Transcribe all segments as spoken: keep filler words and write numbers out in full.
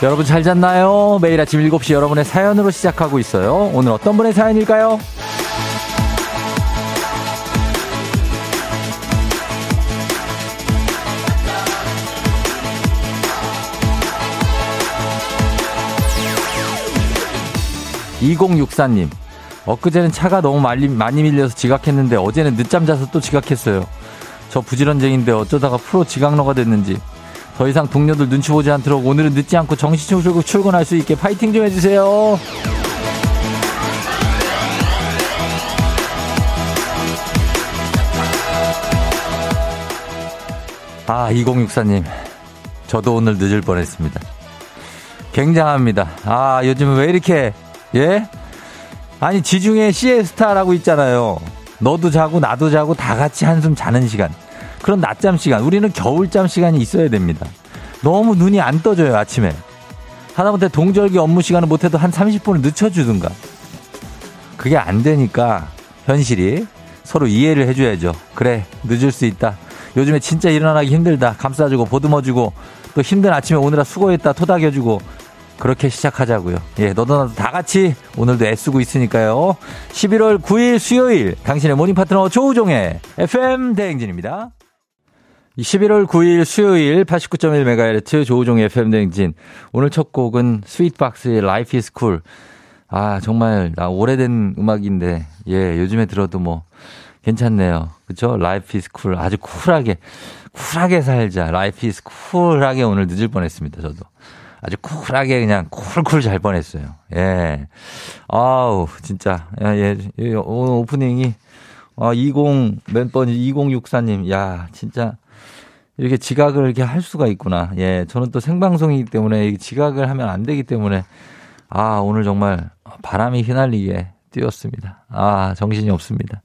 여러분 잘 잤나요? 매일 아침 일곱 시 여러분의 사연으로 시작하고 있어요. 오늘 어떤 분의 사연일까요? 이공육사 님, 엊그제는 차가 너무 많이, 많이 밀려서 지각했는데 어제는 늦잠 자서 또 지각했어요. 저 부지런쟁인데 어쩌다가 프로 지각러가 됐는지 더 이상 동료들 눈치 보지 않도록 오늘은 늦지 않고 정시적으로 출근할 수 있게 파이팅 좀 해주세요. 아, 이공육사 님, 저도 오늘 늦을 뻔했습니다. 굉장합니다. 아, 요즘 왜 이렇게, 예? 아니, 지중해 시에스타라고 있잖아요. 너도 자고 나도 자고 다 같이 한숨 자는 시간. 그런 낮잠 시간. 우리는 겨울잠 시간이 있어야 됩니다. 너무 눈이 안 떠져요, 아침에. 하다못해 동절기 업무 시간을 못해도 한 삼십 분을 늦춰주든가. 그게 안 되니까 현실이 서로 이해를 해줘야죠. 그래, 늦을 수 있다. 요즘에 진짜 일어나기 힘들다. 감싸주고 보듬어주고 또 힘든 아침에 오느라 수고했다. 토닥여주고 그렇게 시작하자고요. 예, 너도 나도 다 같이 오늘도 애쓰고 있으니까요. 십일월 구일 수요일 당신의 모닝 파트너 조우종의 에프엠 대행진입니다. 십일월 구일 수요일 팔십구 점 일 메가헤르츠 조우종의 에프엠 대행진. 오늘 첫 곡은 스윗박스의 Life is Cool. 아, 정말 나 오래된 음악인데 예, 요즘에 들어도 뭐 괜찮네요. 그렇죠? Life is Cool. 아주 쿨하게 쿨하게 살자. Life is Cool하게 오늘 늦을 뻔했습니다. 저도. 아주 쿨하게 그냥 쿨쿨 잘 뻔했어요. 예. 아우, 진짜. 예, 예. 오늘 오프닝이, 아, 이십, 몇 번, 이공육사 님. 야, 진짜. 이렇게 지각을 이렇게 할 수가 있구나. 예. 저는 또 생방송이기 때문에 지각을 하면 안 되기 때문에, 아, 오늘 정말 바람이 휘날리게 뛰었습니다. 아, 정신이 없습니다.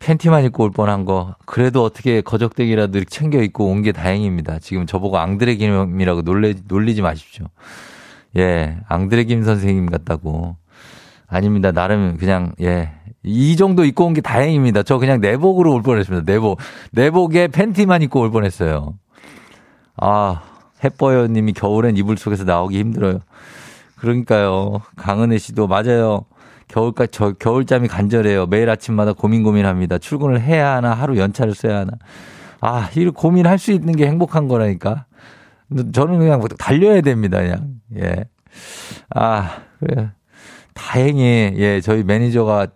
팬티만 입고 올 뻔한 거 그래도 어떻게 거적대기라도 챙겨 입고 온 게 다행입니다. 지금 저보고 앙드레김이라고 놀래, 놀리지 마십시오. 예, 앙드레김 선생님 같다고. 아닙니다. 나름 그냥 예, 이 정도 입고 온 게 다행입니다. 저 그냥 내복으로 올 뻔했습니다. 내복. 내복에 팬티만 입고 올 뻔했어요. 아, 햇버여 님이 겨울엔 이불 속에서 나오기 힘들어요. 그러니까요. 강은혜 씨도 맞아요. 겨울까, 저, 겨울잠이 간절해요. 매일 아침마다 고민 고민합니다. 출근을 해야 하나, 하루 연차를 써야 하나. 아, 이런 고민할 수 있는 게 행복한 거라니까. 저는 그냥 달려야 됩니다, 그냥. 예. 아, 그래. 다행히, 예, 저희 매니저가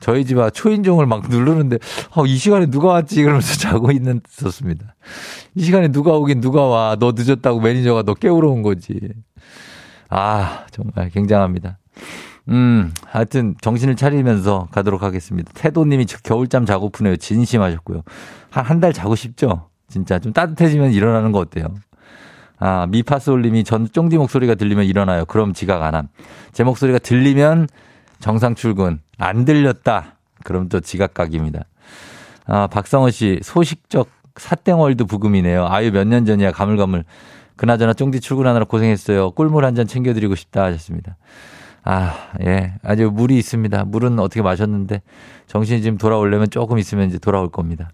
저희 집 앞 초인종을 막 누르는데, 어, 이 시간에 누가 왔지? 그러면서 자고 있는, 있었습니다. 이 시간에 누가 오긴 누가 와. 너 늦었다고 매니저가 너 깨우러 온 거지. 아, 정말 굉장합니다. 음, 하여튼, 정신을 차리면서 가도록 하겠습니다. 태도님이 겨울잠 자고프네요. 진심하셨고요. 한, 한 달 자고 싶죠? 진짜. 좀 따뜻해지면 일어나는 거 어때요? 아, 미파솔님이 전 쫑디 목소리가 들리면 일어나요. 그럼 지각 안 함. 제 목소리가 들리면 정상 출근. 안 들렸다. 그럼 또 지각각입니다. 아, 박성호 씨, 소식적 사땡월드 부금이네요. 아유, 몇 년 전이야. 가물가물. 그나저나 쫑디 출근하느라 고생했어요. 꿀물 한 잔 챙겨드리고 싶다 하셨습니다. 아, 예. 아주 물이 있습니다. 물은 어떻게 마셨는데 정신이 지금 돌아오려면 조금 있으면 이제 돌아올 겁니다.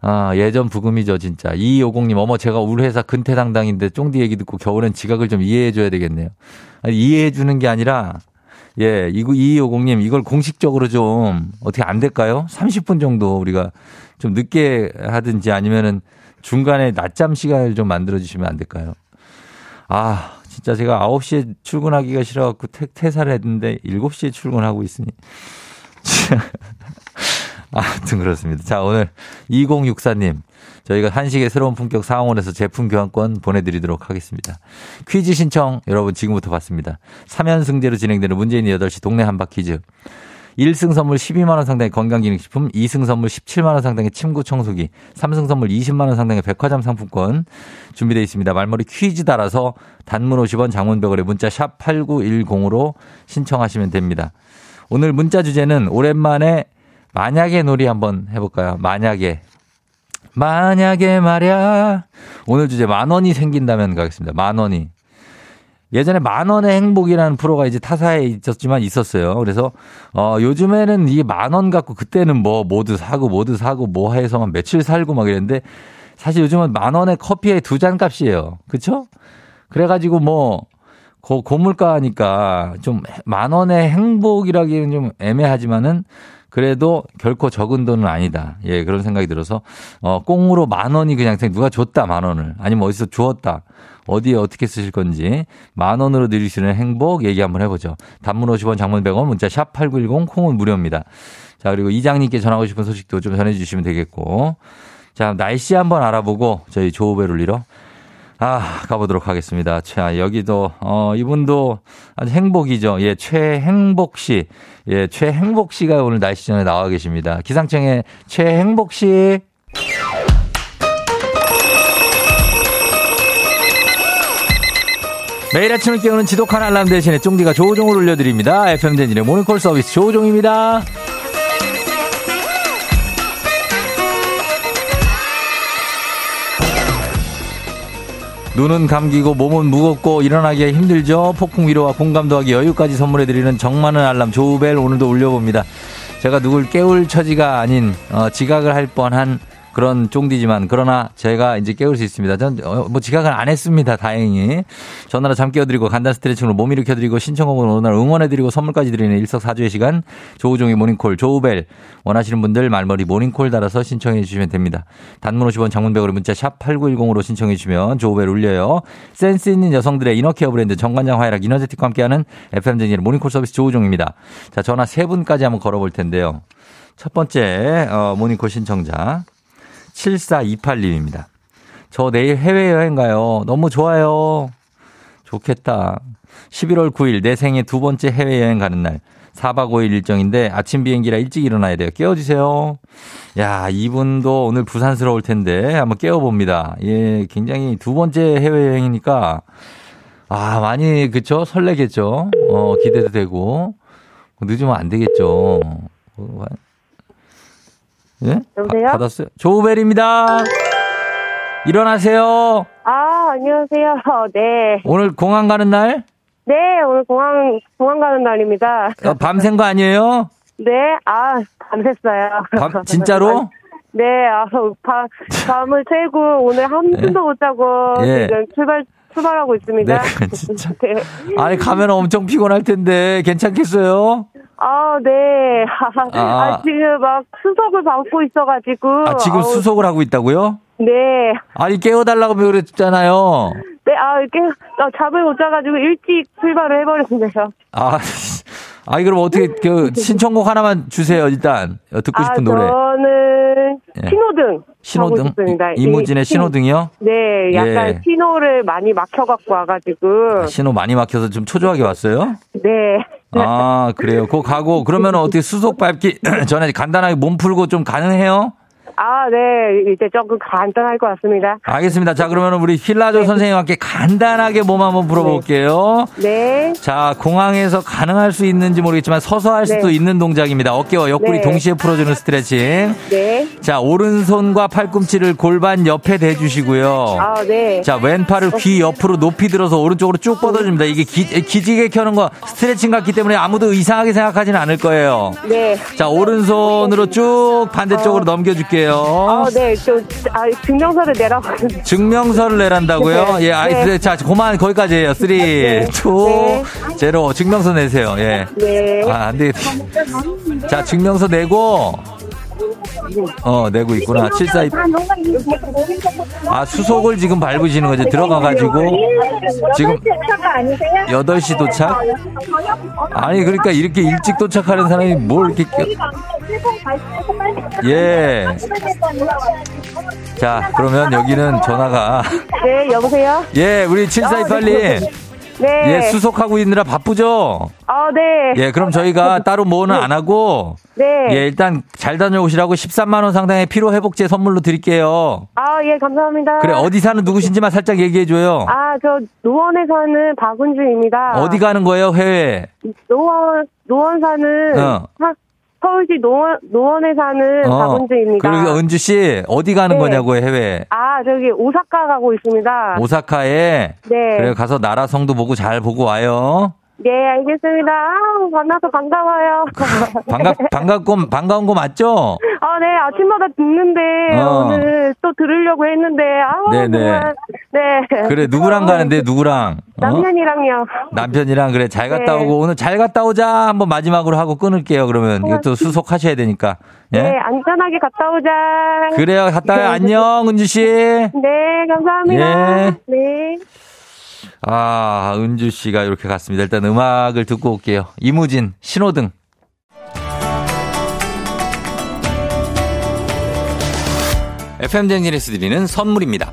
아, 예전 부금이죠, 진짜. 이오공 님, 어머, 제가 우리 회사 근태당당인데 쫑디 얘기 듣고 겨울엔 지각을 좀 이해해줘야 되겠네요. 아니, 이해해주는 게 아니라, 예, 이이오공 님, 이걸 공식적으로 좀 어떻게 안 될까요? 삼십 분 정도 우리가 좀 늦게 하든지 아니면은 중간에 낮잠 시간을 좀 만들어주시면 안 될까요? 아. 진짜 제가 아홉 시에 출근하기가 싫어갖고 퇴사를 했는데 일곱 시에 출근하고 있으니. 아무튼 그렇습니다. 자, 오늘 이공육사 님, 저희가 한식의 새로운 품격 사원에서 제품 교환권 보내드리도록 하겠습니다. 퀴즈 신청 여러분 지금부터 받습니다. 삼 연승제로 진행되는 문재인 여덟 시 동네 한바퀴 퀴즈. 일 승 선물 십이만 원 상당의 건강기능식품, 이 승 선물 십칠만 원 상당의 침구 청소기, 삼 승 선물 이십만 원 상당의 백화점 상품권 준비되어 있습니다. 말머리 퀴즈 달아서 단문 오십 원, 장문 백 원에 문자 샵 팔구일공으로 신청하시면 됩니다. 오늘 문자 주제는 오랜만에 만약에 놀이 한번 해볼까요? 만약에. 만약에 말야. 오늘 주제 만 원이 생긴다면 가겠습니다. 만 원이. 예전에 만 원의 행복이라는 프로가 이제 타사에 있었지만 있었어요. 그래서, 어, 요즘에는 이 만 원 갖고 그때는 뭐, 모두 사고, 모두 사고, 뭐 해서만 며칠 살고 막 이랬는데 사실 요즘은 만 원의 커피에 두 잔 값이에요. 그쵸? 그래가지고 뭐 고, 고물가니까 좀 만 원의 행복이라기에는 좀 애매하지만은 그래도 결코 적은 돈은 아니다. 예, 그런 생각이 들어서 어, 꽁으로 만 원이 그냥 누가 줬다 만 원을 아니면 어디서 주었다. 어디에 어떻게 쓰실 건지 만 원으로 드릴 수 있는 행복 얘기 한번 해보죠. 단문 오십 원, 장문 백 원, 문자 샵 팔구일공, 콩은 무료입니다. 자, 그리고 이장님께 전하고 싶은 소식도 좀 전해주시면 되겠고, 자, 날씨 한번 알아보고 저희 조우배를 이뤄 아, 가보도록 하겠습니다. 자, 여기도, 어, 이분도 아주 행복이죠. 예, 최행복 씨. 예, 최행복 씨가 오늘 날씨 전에 나와 계십니다. 기상청의 최행복 씨. 매일 아침을 깨우는 지독한 알람 대신에 쫑디가 조우종을 올려드립니다. 에프엠대행진의 모닝콜 서비스 조우종입니다. 눈은 감기고 몸은 무겁고 일어나기가 힘들죠. 폭풍 위로와 공감도 하기 여유까지 선물해드리는 정많은 알람 조우벨 오늘도 울려봅니다. 제가 누굴 깨울 처지가 아닌 어, 지각을 할 뻔한 그런 쫑디지만 그러나 제가 이제 깨울 수 있습니다. 전 뭐 지각을 안 했습니다. 다행히. 전화로 잠 깨워드리고 간단 스트레칭으로 몸 일으켜드리고 신청곡으로 오늘 응원해드리고 선물까지 드리는 일석사조의 시간 조우종의 모닝콜 조우벨 원하시는 분들 말머리 모닝콜 달아서 신청해 주시면 됩니다. 단문 오십 원 장문백으로 문자 샵 팔구일공으로 신청해 주시면 조우벨 울려요. 센스 있는 여성들의 이너케어 브랜드 정관장 화해락 이너제틱과 함께하는 에프엠 젠의 모닝콜 서비스 조우종입니다. 자, 전화 세 분까지 한번 걸어볼 텐데요. 첫 번째 어, 모닝콜 신청자 칠사이팔 님입니다. 저 내일 해외여행 가요. 너무 좋아요. 좋겠다. 십일월 구일 내 생애 두 번째 해외여행 가는 날. 사박 오일 일정인데 아침 비행기라 일찍 일어나야 돼요. 깨워주세요. 야, 이분도 오늘 부산스러울 텐데 한번 깨워봅니다. 예, 굉장히 두 번째 해외여행이니까 아, 많이 그쵸? 설레겠죠? 어, 기대도 되고. 늦으면 안 되겠죠. 예? 여보세요? 바, 받았어요. 조우벨입니다. 일어나세요. 아, 안녕하세요. 네. 오늘 공항 가는 날? 네, 오늘 공항, 공항 가는 날입니다. 아, 밤샌 거 아니에요? 네, 아, 밤샜어요. 밤, 진짜로? 네, 아, 밤, 밤을 새고 오늘 한숨도 예? 못 자고 예. 지금 출발, 출발하고 있습니다. 네, 진짜. 네. 아니, 가면 엄청 피곤할 텐데, 괜찮겠어요? 아, 네. 아, 아, 지금 막 수속을 받고 있어가지고. 아, 지금 아우. 수속을 하고 있다고요? 네. 아니, 깨워달라고 그랬잖아요. 네, 아, 깨, 아, 잠을 못 자가지고 일찍 출발을 해버렸네요. 아, 아니, 그럼 어떻게, 그, 신청곡 하나만 주세요, 일단. 듣고 싶은 아, 노래. 저는, 신호등. 예. 신호등? 이, 이무진의 신, 신호등이요? 네, 약간 예. 신호를 많이 막혀갖고 와가지고. 아, 신호 많이 막혀서 좀 초조하게 왔어요? 네. 아, 그래요. 그거 가고, 그러면 어떻게 수속 밟기 전에 간단하게 몸 풀고 좀 가능해요? 아, 네. 이제 조금 간단할 것 같습니다. 알겠습니다. 자, 그러면 우리 힐라조 네. 선생님과 함께 간단하게 몸 한번 풀어볼게요. 네. 자, 공항에서 가능할 수 있는지 모르겠지만 서서 할 수도 네. 있는 동작입니다. 어깨와 옆구리 네. 동시에 풀어주는 스트레칭. 네. 자, 오른손과 팔꿈치를 골반 옆에 대주시고요. 아, 네. 자, 왼팔을 귀 옆으로 높이 들어서 오른쪽으로 쭉 뻗어줍니다. 이게 기, 기지개 켜는 거 스트레칭 같기 때문에 아무도 이상하게 생각하지는 않을 거예요. 네. 자, 오른손으로 쭉 반대쪽으로 어. 넘겨줄게요. 아, 네. 저, 아, 증명서를 내라고. 증명서를 내란다고요? 네. 예, 아, 네. 자, 그만 거기까지예요. 쓰리, 네. 투, 제로. 증명서 내세요. 예. 네. 아, 안 되겠다. 자, 증명서 내고. 어, 내고 있구나. 칠사이. 아, 수속을 지금 밟으시는 거죠. 들어가가지고. 지금. 여덟 시 도착? 아니, 그러니까 이렇게 일찍 도착하는 사람이 뭘 이렇게. 예. 자, 그러면 여기는 전화가. 네, 여보세요? 예, 우리 칠사이팔 님. 네. 예, 수속하고 있느라 바쁘죠? 아, 네. 예, 그럼 저희가 따로 모으는 안 하고. 네. 예, 일단 잘 다녀오시라고 십삼만 원 상당의 피로회복제 선물로 드릴게요. 아, 예, 감사합니다. 그래, 어디 사는 누구신지만 살짝 얘기해줘요. 아, 저 노원에 사는 박은주입니다. 어디 가는 거예요, 해외? 노원, 노원 사는. 어. 사, 서울시 노원, 노원에 사는 어. 박은주입니다. 그리고 은주 씨, 어디 가는 네. 거냐고요, 해외? 아, 저기, 오사카 가고 있습니다. 오사카에? 네. 그래, 가서 나라 성도 보고 잘 보고 와요. 네, 알겠습니다. 아우, 만나서 반가워요. 반갑, 반갑고, 반가운 거 맞죠? 아, 네, 아침마다 듣는데, 어. 오늘 또 들으려고 했는데, 아우, 네네. 정말, 네. 그래, 누구랑 가는데, 누구랑? 어? 남편이랑요. 남편이랑, 그래, 잘 갔다 네. 오고, 오늘 잘 갔다 오자. 한번 마지막으로 하고 끊을게요, 그러면. 이것도 수속하셔야 되니까. 예? 네, 안전하게 갔다 오자. 그래요, 갔다 와요. 네. 안녕, 은주씨. 네, 감사합니다. 예. 네. 아, 은주 씨가 이렇게 갔습니다. 일단 음악을 듣고 올게요. 이무진, 신호등. 에프엠 대행진에서 드리는 선물입니다.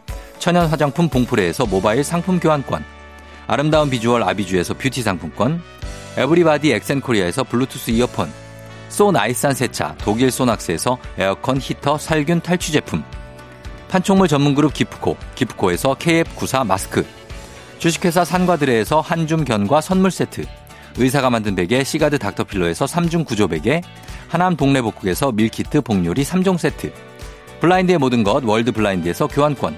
천연 화장품 봉프레에서 모바일 상품 교환권, 아름다운 비주얼 아비주에서 뷰티 상품권, 에브리바디 엑센코리아에서 블루투스 이어폰, 소 나이산 세차 독일 소낙스에서 에어컨 히터 살균 탈취 제품, 판촉물 전문그룹 기프코, 기프코에서 케이에프 구십사 마스크, 주식회사 산과드레에서 한줌 견과 선물 세트, 의사가 만든 베개 시가드 닥터필러에서 삼중 구조 베개, 하남 동네 복국에서 밀키트 복요리 삼종 세트, 블라인드의 모든 것 월드 블라인드에서 교환권,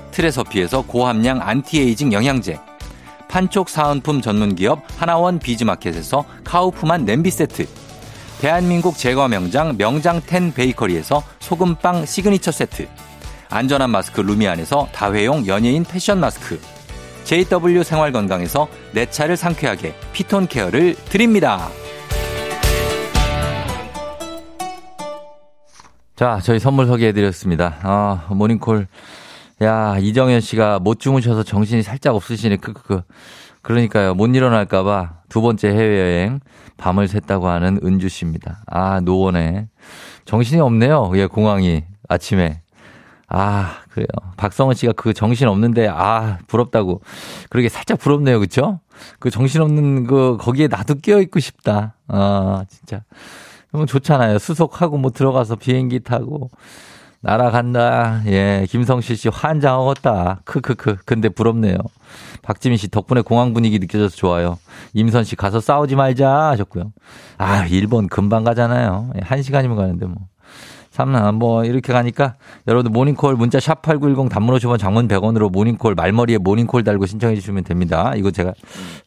트레서피에서 고함량 안티에이징 영양제, 판촉 사은품 전문기업 하나원 비즈마켓에서 카우프만 냄비 세트, 대한민국 제과 명장 명장텐 베이커리에서 소금빵 시그니처 세트, 안전한 마스크 루미안에서 다회용 연예인 패션 마스크, 제이더블유 생활건강에서 내 차를 상쾌하게 피톤케어를 드립니다. 자, 저희 선물 소개해드렸습니다. 아, 모닝콜. 야, 이정현 씨가 못 주무셔서 정신이 살짝 없으시네. 크크크. 그러니까요. 못 일어날까 봐 두 번째 해외여행 밤을 샜다고 하는 은주 씨입니다. 아, 노원에. 정신이 없네요. 예, 공항이 아침에. 아, 그래요. 박성은 씨가 그 정신 없는데, 아, 부럽다고. 그러게 살짝 부럽네요. 그쵸? 그 정신 없는 그, 거기에 나도 끼어있고 싶다. 아, 진짜. 너무 좋잖아요. 수속하고 뭐 들어가서 비행기 타고. 날아간다. 예. 김성실 씨 환장하겠다. 크크크. 근데 부럽네요. 박지민 씨 덕분에 공항 분위기 느껴져서 좋아요. 임선 씨 가서 싸우지 말자 하셨고요. 아, 일본 금방 가잖아요. 한 시간이면 가는데 뭐. 참나 뭐 이렇게 가니까 여러분들 모닝콜 문자 샵팔구일공 단문 오십 원 장문 백 원으로 모닝콜 말머리에 모닝콜 달고 신청해 주시면 됩니다. 이거 제가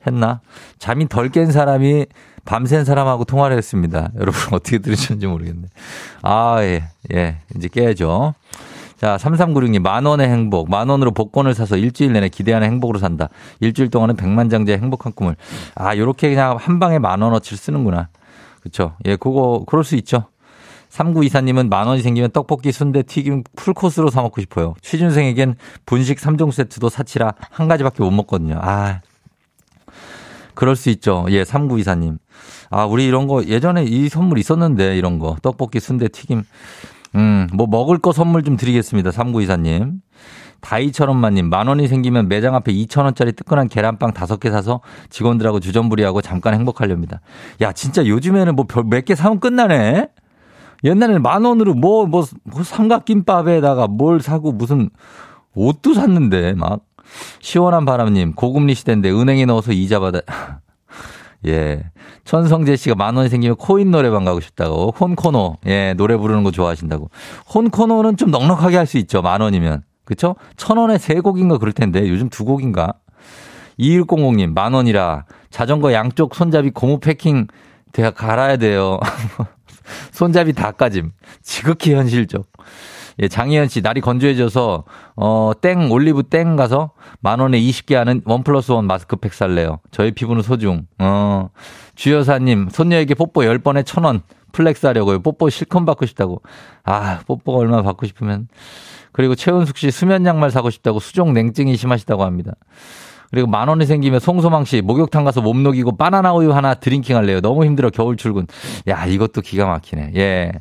했나? 잠이 덜 깬 사람이 밤샌 사람하고 통화를 했습니다. 여러분 어떻게 들으셨는지 모르겠네. 아, 예. 예. 이제 깨야죠. 자, 삼삼구육님 만원의 행복. 만원으로 복권을 사서 일주일 내내 기대하는 행복으로 산다. 일주일 동안은 백만장자의 행복한 꿈을. 아, 요렇게 그냥 한 방에 만원어치를 쓰는구나. 그렇죠. 예, 그거 그럴 수 있죠. 삼구이사님은 만 원이 생기면 떡볶이, 순대, 튀김 풀코스로 사 먹고 싶어요. 취준생에겐 분식 삼종 세트도 사치라 한 가지밖에 못 먹거든요. 아, 그럴 수 있죠. 예, 삼구이사님. 아, 우리 이런 거 예전에 이 선물 있었는데 이런 거. 떡볶이, 순대, 튀김. 음, 뭐 먹을 거 선물 좀 드리겠습니다. 삼구이사님. 다이천원마님, 만 원이 생기면 매장 앞에 이천 원짜리 뜨끈한 계란빵 다섯 개 사서 직원들하고 주전부리하고 잠깐 행복하렵니다. 야, 진짜 요즘에는 뭐 몇 개 사면 끝나네? 옛날에는 만 원으로 뭐, 뭐, 삼각김밥에다가 뭘 사고 무슨 옷도 샀는데, 막. 시원한 바람님, 고금리 시대인데 은행에 넣어서 이자 받아. 예. 천성재 씨가 만 원이 생기면 코인 노래방 가고 싶다고. 혼코노. 예, 노래 부르는 거 좋아하신다고. 혼코노는 좀 넉넉하게 할 수 있죠. 만 원이면. 그쵸? 천 원에 세 곡인가 그럴 텐데, 요즘 두 곡인가? 이일공공님, 만 원이라. 자전거 양쪽 손잡이 고무 패킹 대학 갈아야 돼요. 손잡이 다 까짐. 지극히 현실적. 예, 장희연 씨, 날이 건조해져서, 어, 땡, 올리브 땡 가서 만 원에 스무 개 하는 원 플러스 원 마스크팩 살래요. 저의 피부는 소중. 어, 주여사님, 손녀에게 뽀뽀 열 번에 천 원. 플렉스 하려고요. 뽀뽀 실컷 받고 싶다고. 아, 뽀뽀가 얼마나 받고 싶으면. 그리고 최은숙 씨, 수면 양말 사고 싶다고. 수종 냉증이 심하시다고 합니다. 그리고 만 원이 생기면 송소망 씨, 목욕탕 가서 몸 녹이고 바나나 우유 하나 드링킹 할래요. 너무 힘들어. 겨울 출근. 야, 이것도 기가 막히네. 예.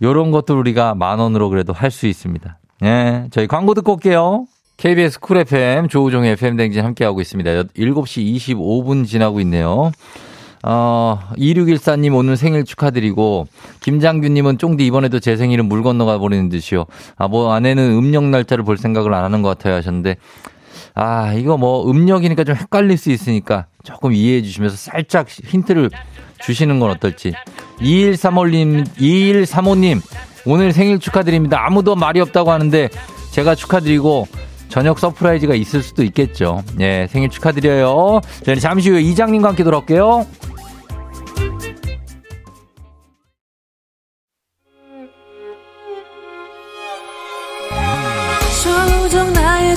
요런 것도 우리가 만 원으로 그래도 할 수 있습니다. 예. 저희 광고 듣고 올게요. 케이비에스 쿨 에프엠, 조우종의 에프엠대행진 함께하고 있습니다. 일곱 시 이십오 분 지나고 있네요. 어, 이육일사 님 오늘 생일 축하드리고, 김장균님은 쫑디 이번에도 제 생일은 물 건너가 버리는 듯이요. 아, 뭐, 아내는 음력 날짜를 볼 생각을 안 하는 것 같아요 하셨는데, 아, 이거 뭐, 음력이니까 좀 헷갈릴 수 있으니까 조금 이해해 주시면서 살짝 힌트를 주시는 건 어떨지. 이일삼오 님, 이일삼오 님, 오늘 생일 축하드립니다. 아무도 말이 없다고 하는데, 제가 축하드리고, 저녁 서프라이즈가 있을 수도 있겠죠. 예, 생일 축하드려요. 저는 잠시 후에 이장님과 함께 돌아올게요. 조우종 나의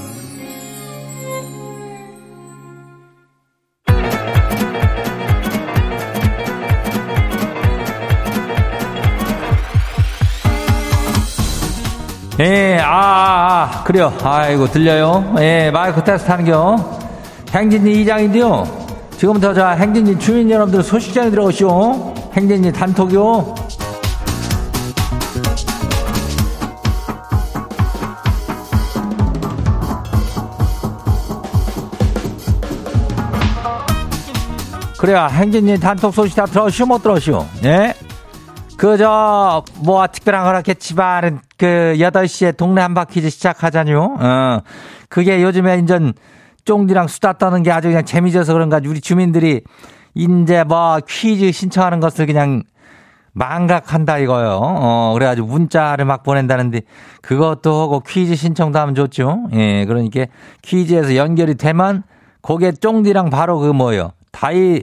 예, 아, 아, 아, 그래요. 아이고, 들려요? 예, 마이크 테스트 하는겨. 행진이 이장인데요. 지금부터 자, 행진이 주민 여러분들 소식 전해 들어오시오. 행진이 단톡이요. 그래야 행진이 단톡 소식 다 들어오시오, 못 들어오시오. 예? 그저 뭐 특별한 거라겠지만 그 여덟 시에 동네 한바퀴즈 시작하잖요. 어. 그게 요즘에 인전 쫑디랑 수다 떠는 게 아주 그냥 재미져서 그런가 우리 주민들이 이제 뭐 퀴즈 신청하는 것을 그냥 망각한다 이거요. 어, 그래가지고 문자를 막 보낸다는데 그것도 하고 퀴즈 신청도 하면 좋죠. 예, 그러니까 퀴즈에서 연결이 되면 그게 쫑디랑 바로 그 뭐요. 다이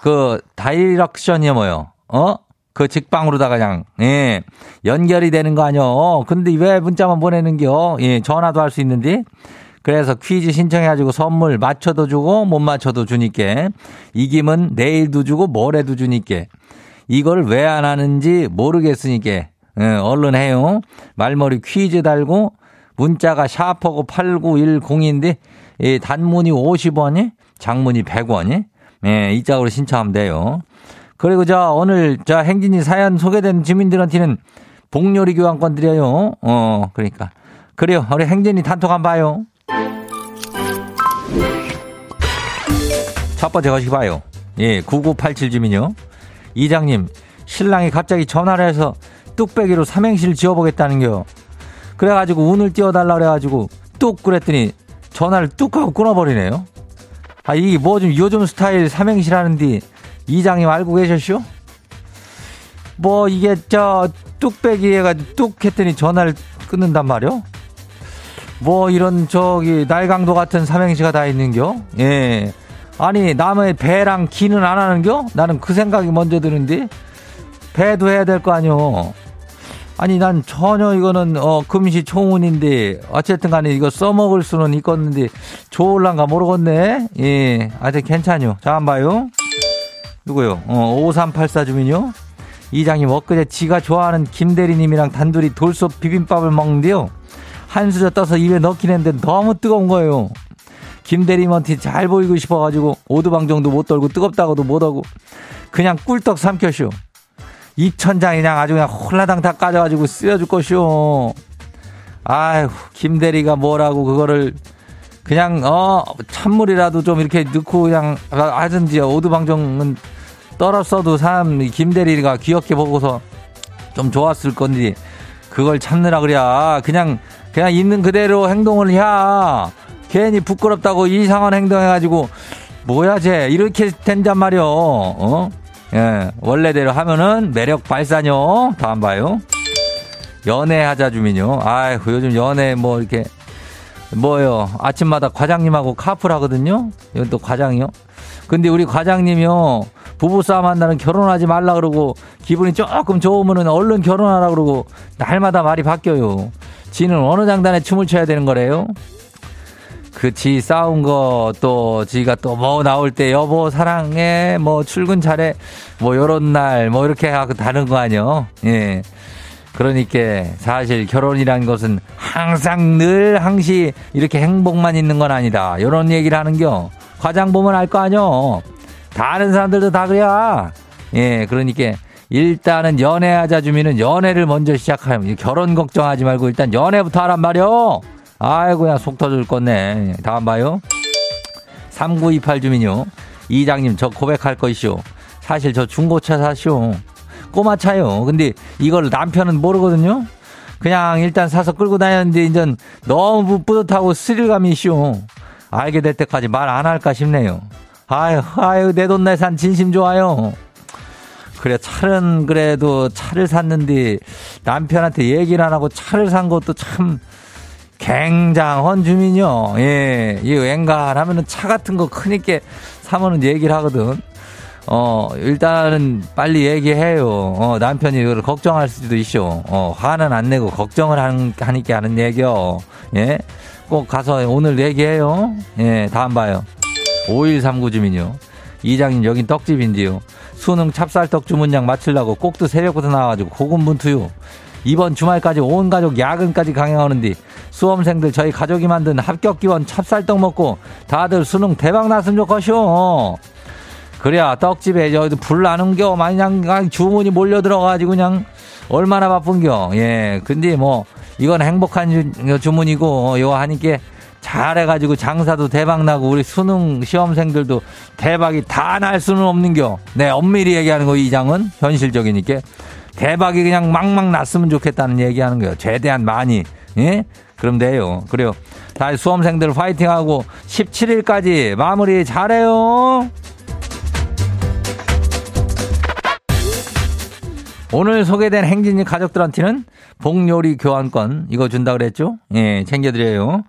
그 다이렉션이 뭐요. 어? 그 직방으로다가 그냥, 예, 연결이 되는 거 아뇨. 근데 왜 문자만 보내는겨? 예, 전화도 할 수 있는데. 그래서 퀴즈 신청해가지고 선물 맞춰도 주고 못 맞춰도 주니까. 이김은 내일도 주고 모레도 주니까. 이걸 왜 안 하는지 모르겠으니까. 예, 얼른 해요. 말머리 퀴즈 달고 문자가 샤프고 팔구일공인데, 예, 단문이 오십 원이, 장문이 백 원이, 예, 이 짝으로 신청하면 돼요. 그리고 저 오늘 저 행진이 사연 소개된 주민들한테는 복요리 교환권 드려요. 어, 그러니까 그래요. 우리 행진이 단톡 한번 봐요. 첫 번째 거시기 봐요. 예, 구구팔칠 주민요. 이장님, 신랑이 갑자기 전화를 해서 뚝배기로 삼행시를 지어보겠다는겨. 그래가지고 운을 띄워달라 그래가지고 뚝 그랬더니 전화를 뚝 하고 끊어버리네요. 아, 이게 뭐 좀 요즘 스타일 삼행시라는데 이장님 알고 계셨쇼? 뭐 이게 저 뚝배기 해가지고 뚝 했더니 전화를 끊는단 말이요? 뭐 이런 저기 날강도 같은 삼행시가 다 있는겨? 예. 아니 남의 배랑 기는 안 하는겨? 나는 그 생각이 먼저 드는데 배도 해야 될 거 아니오. 아니 난 전혀 이거는 어 금시초문인데 어쨌든 간에 이거 써먹을 수는 있겠는데 좋을란가 모르겠네. 예. 아직 괜찮요. 자, 한번 봐요. 누구요? 어, 오삼팔사 주민요. 이장님, 엊그제 지가 좋아하는 김대리님이랑 단둘이 돌솥 비빔밥을 먹는데요. 한 수저 떠서 입에 넣긴 했는데 너무 뜨거운 거예요. 김대리님한테 잘 보이고 싶어가지고 오두방정도 못 떨고 뜨겁다고도 못하고 그냥 꿀떡 삼켰쇼. 입천장 그냥 아주 그냥 홀라당 다 까져가지고 쓰여줄 것이오. 아휴, 김대리가 뭐라고 그거를 그냥 어 찬물이라도 좀 이렇게 넣고 그냥 하든지. 오두방정은 떨었어도 사람 김대리가 귀엽게 보고서 좀 좋았을 건지 그걸 참느라 그래야. 그냥 그냥 있는 그대로 행동을 해야. 괜히 부끄럽다고 이상한 행동해가지고 뭐야 쟤 이렇게 된단 말이오. 어? 예, 원래대로 하면은 매력 발산요. 다음 봐요. 연애하자 주민요. 아유, 요즘 연애 뭐 이렇게 뭐요. 아침마다 과장님하고 카풀하거든요. 이건 또 과장이요. 근데 우리 과장님이요. 부부싸움 한다는 결혼하지 말라 그러고 기분이 조금 좋으면은 얼른 결혼하라 그러고 날마다 말이 바뀌어요. 지는 어느 장단에 춤을 춰야 되는 거래요? 그 지 싸운 거 또 지가 또 뭐 나올 때 여보 사랑해 뭐 출근 잘해 뭐 요런 날 뭐 이렇게 하고 다른 거 아니요? 예. 그러니까 사실 결혼이란 것은 항상 늘 항시 이렇게 행복만 있는 건 아니다. 요런 얘기를 하는겨. 과장 보면 알 거 아니요? 다른 사람들도 다 그래야. 예, 그러니까 일단은 연애하자 주민은 연애를 먼저 시작하면 결혼 걱정하지 말고 일단 연애부터 하란 말이요. 아이고 그냥 속 터질 건네. 다음 봐요. 삼구이팔 주민요. 이장님 저 고백할 거 있쇼. 사실 저 중고차 사시오. 꼬마차요. 근데 이걸 남편은 모르거든요. 그냥 일단 사서 끌고 다녔는데 이젠 너무 뿌듯하고 스릴감이 있쇼. 알게 될 때까지 말 안 할까 싶네요. 아유, 아유, 내 돈 내 산 진심 좋아요. 그래, 차는 그래도 차를 샀는데 남편한테 얘기를 안 하고 차를 산 것도 참 굉장한 주민이요. 예, 이 웬간하면은 차 같은 거 크니까 사면은 얘기를 하거든. 어, 일단은 빨리 얘기해요. 어, 남편이 이걸 걱정할 수도 있쇼. 어, 화는 안 내고 걱정을 한, 하니까 하는 얘기요. 예, 꼭 가서 오늘 얘기해요. 예, 다음 봐요. 오일삼구 주민요. 이장님 여긴 떡집인데요. 수능 찹쌀떡 주문량 맞추려고 꼭두 새벽부터 나와가지고 고군분투요. 이번 주말까지 온 가족 야근까지 강행하는데 수험생들 저희 가족이 만든 합격기원 찹쌀떡 먹고 다들 수능 대박 났으면 좋겠쇼. 그래야 떡집에 저희도 불 나는겨. 마냥 주문이 몰려 들어가지고 그냥 얼마나 바쁜겨. 예, 근데 뭐 이건 행복한 주, 주문이고 요 하니까 잘해가지고 장사도 대박나고 우리 수능 시험생들도 대박이 다 날 수는 없는겨. 네, 엄밀히 얘기하는 거 이장은 현실적이니까 대박이 그냥 막막 났으면 좋겠다는 얘기하는 거예요. 최대한 많이. 예? 그럼 돼요. 그래요. 다 수험생들 화이팅하고 십칠일까지 마무리 잘해요. 오늘 소개된 행진이 가족들한테는 복요리 교환권 이거 준다 그랬죠? 예, 챙겨드려요.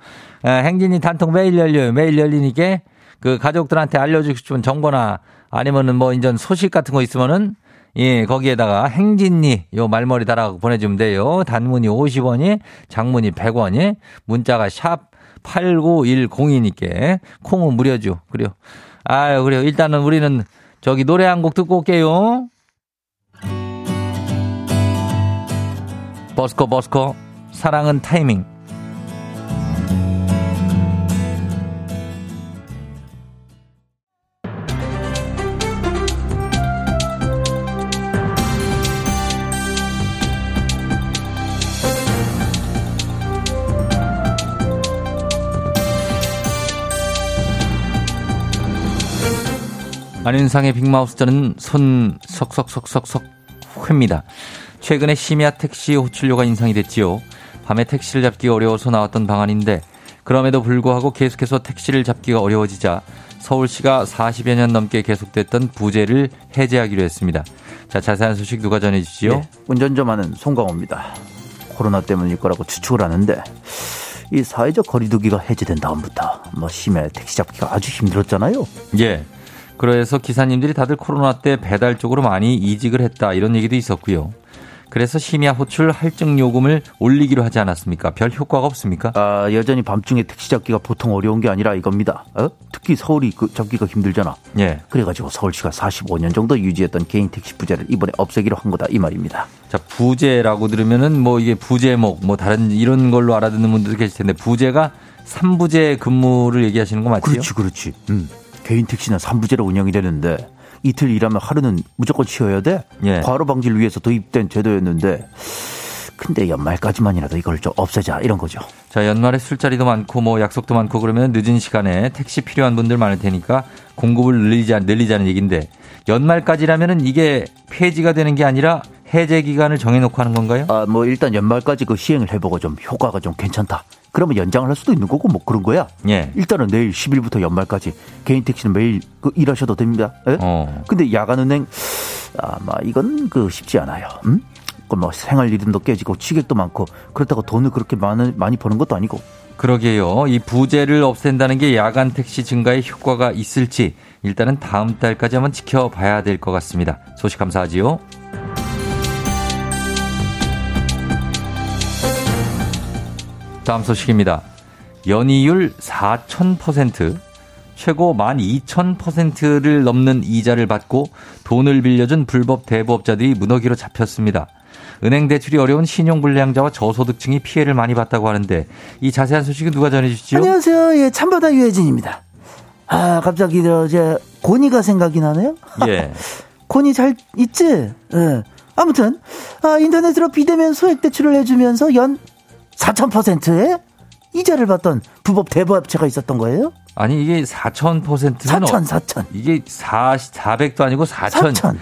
예, 행진이 단통 매일 열려요. 매일 열리니까 그 가족들한테 알려주고 싶은 정보나 아니면은 뭐 이전 소식 같은 거 있으면은 예, 거기에다가 행진이 요 말머리 달아서 보내주면 돼요. 단문이 오십 원이, 장문이 백 원이, 문자가 샵 팔구일공이니까 콩은 무료죠. 그래요. 아유, 그래요. 일단은 우리는 저기 노래 한 곡 듣고 올게요. 버스커 버스커 사랑은 타이밍. 안윤상의 빅마우스 저는 손 석석석석석 회입니다. 최근에 심야 택시 호출료가 인상이 됐지요. 밤에 택시를 잡기가 어려워서 나왔던 방안인데 그럼에도 불구하고 계속해서 택시를 잡기가 어려워지자 서울시가 사십여 년 넘게 계속됐던 부재를 해제하기로 했습니다. 자, 자세한 소식 누가 전해주시죠? 네, 운전자만은 송강호입니다. 코로나 때문일 거라고 추측을 하는데 이 사회적 거리두기가 해제된 다음부터 뭐 심야 택시 잡기가 아주 힘들었잖아요. 예. 그래서 기사님들이 다들 코로나 때 배달 쪽으로 많이 이직을 했다 이런 얘기도 있었고요. 그래서 심야 호출 할증 요금을 올리기로 하지 않았습니까? 별 효과가 없습니까? 아, 여전히 밤중에 택시 잡기가 보통 어려운 게 아니라 이겁니다. 어? 특히 서울이 그 잡기가 힘들잖아. 예. 그래가지고 서울시가 사십오 년 정도 유지했던 개인 택시 부재를 이번에 없애기로 한 거다 이 말입니다. 자, 부재라고 들으면은 뭐 이게 부재목 뭐 다른 이런 걸로 알아듣는 분들도 계실 텐데 부재가 삼부재 근무를 얘기하시는 거 맞지요? 그렇지, 그렇지. 음, 개인 택시는 삼부재로 운영이 되는데. 이틀 일하면 하루는 무조건 쉬어야 돼. 예. 과로 방지를 위해서 도입된 제도였는데 근데 연말까지만이라도 이걸 좀 없애자 이런 거죠. 자, 연말에 술자리도 많고 뭐 약속도 많고 그러면 늦은 시간에 택시 필요한 분들 많을 테니까 공급을 늘리자, 늘리자는 얘기인데 연말까지라면은 이게 폐지가 되는 게 아니라 해제 기간을 정해놓고 하는 건가요? 아, 뭐 일단 연말까지 그 시행을 해보고 좀 효과가 좀 괜찮다. 그러면 연장을 할 수도 있는 거고 뭐 그런 거야. 예. 일단은 내일 십일부터 연말까지 개인 택시는 매일 그 일하셔도 됩니다. 예? 어. 근데 야간은행 아마 이건 그 쉽지 않아요. 음? 그 뭐 생활 리듬도 깨지고 취객도 많고 그렇다고 돈을 그렇게 많이, 많이 버는 것도 아니고. 그러게요. 이 부재를 없앤다는 게 야간 택시 증가에 효과가 있을지 일단은 다음 달까지 한번 지켜봐야 될 것 같습니다. 소식 감사하지요. 다음 소식입니다. 연이율 사천 퍼센트, 최고 만 이천 퍼센트를 넘는 이자를 받고 돈을 빌려준 불법 대부업자들이 무더기로 잡혔습니다. 은행 대출이 어려운 신용불량자와 저소득층이 피해를 많이 봤다고 하는데 이 자세한 소식은 누가 전해주시죠? 안녕하세요. 예, 찬바다 유혜진입니다. 아, 갑자기 이제 고니가 생각이 나네요. 예. 고니 잘 있지? 예. 아무튼 아, 인터넷으로 비대면 소액 대출을 해주면서 연 사천 퍼센트의 이자를 받던 불법 대부업체가 있었던 거예요? 아니 이게 사천 퍼센트는 사천 사천 이게 사, 사백도 아니고 사천. 사천.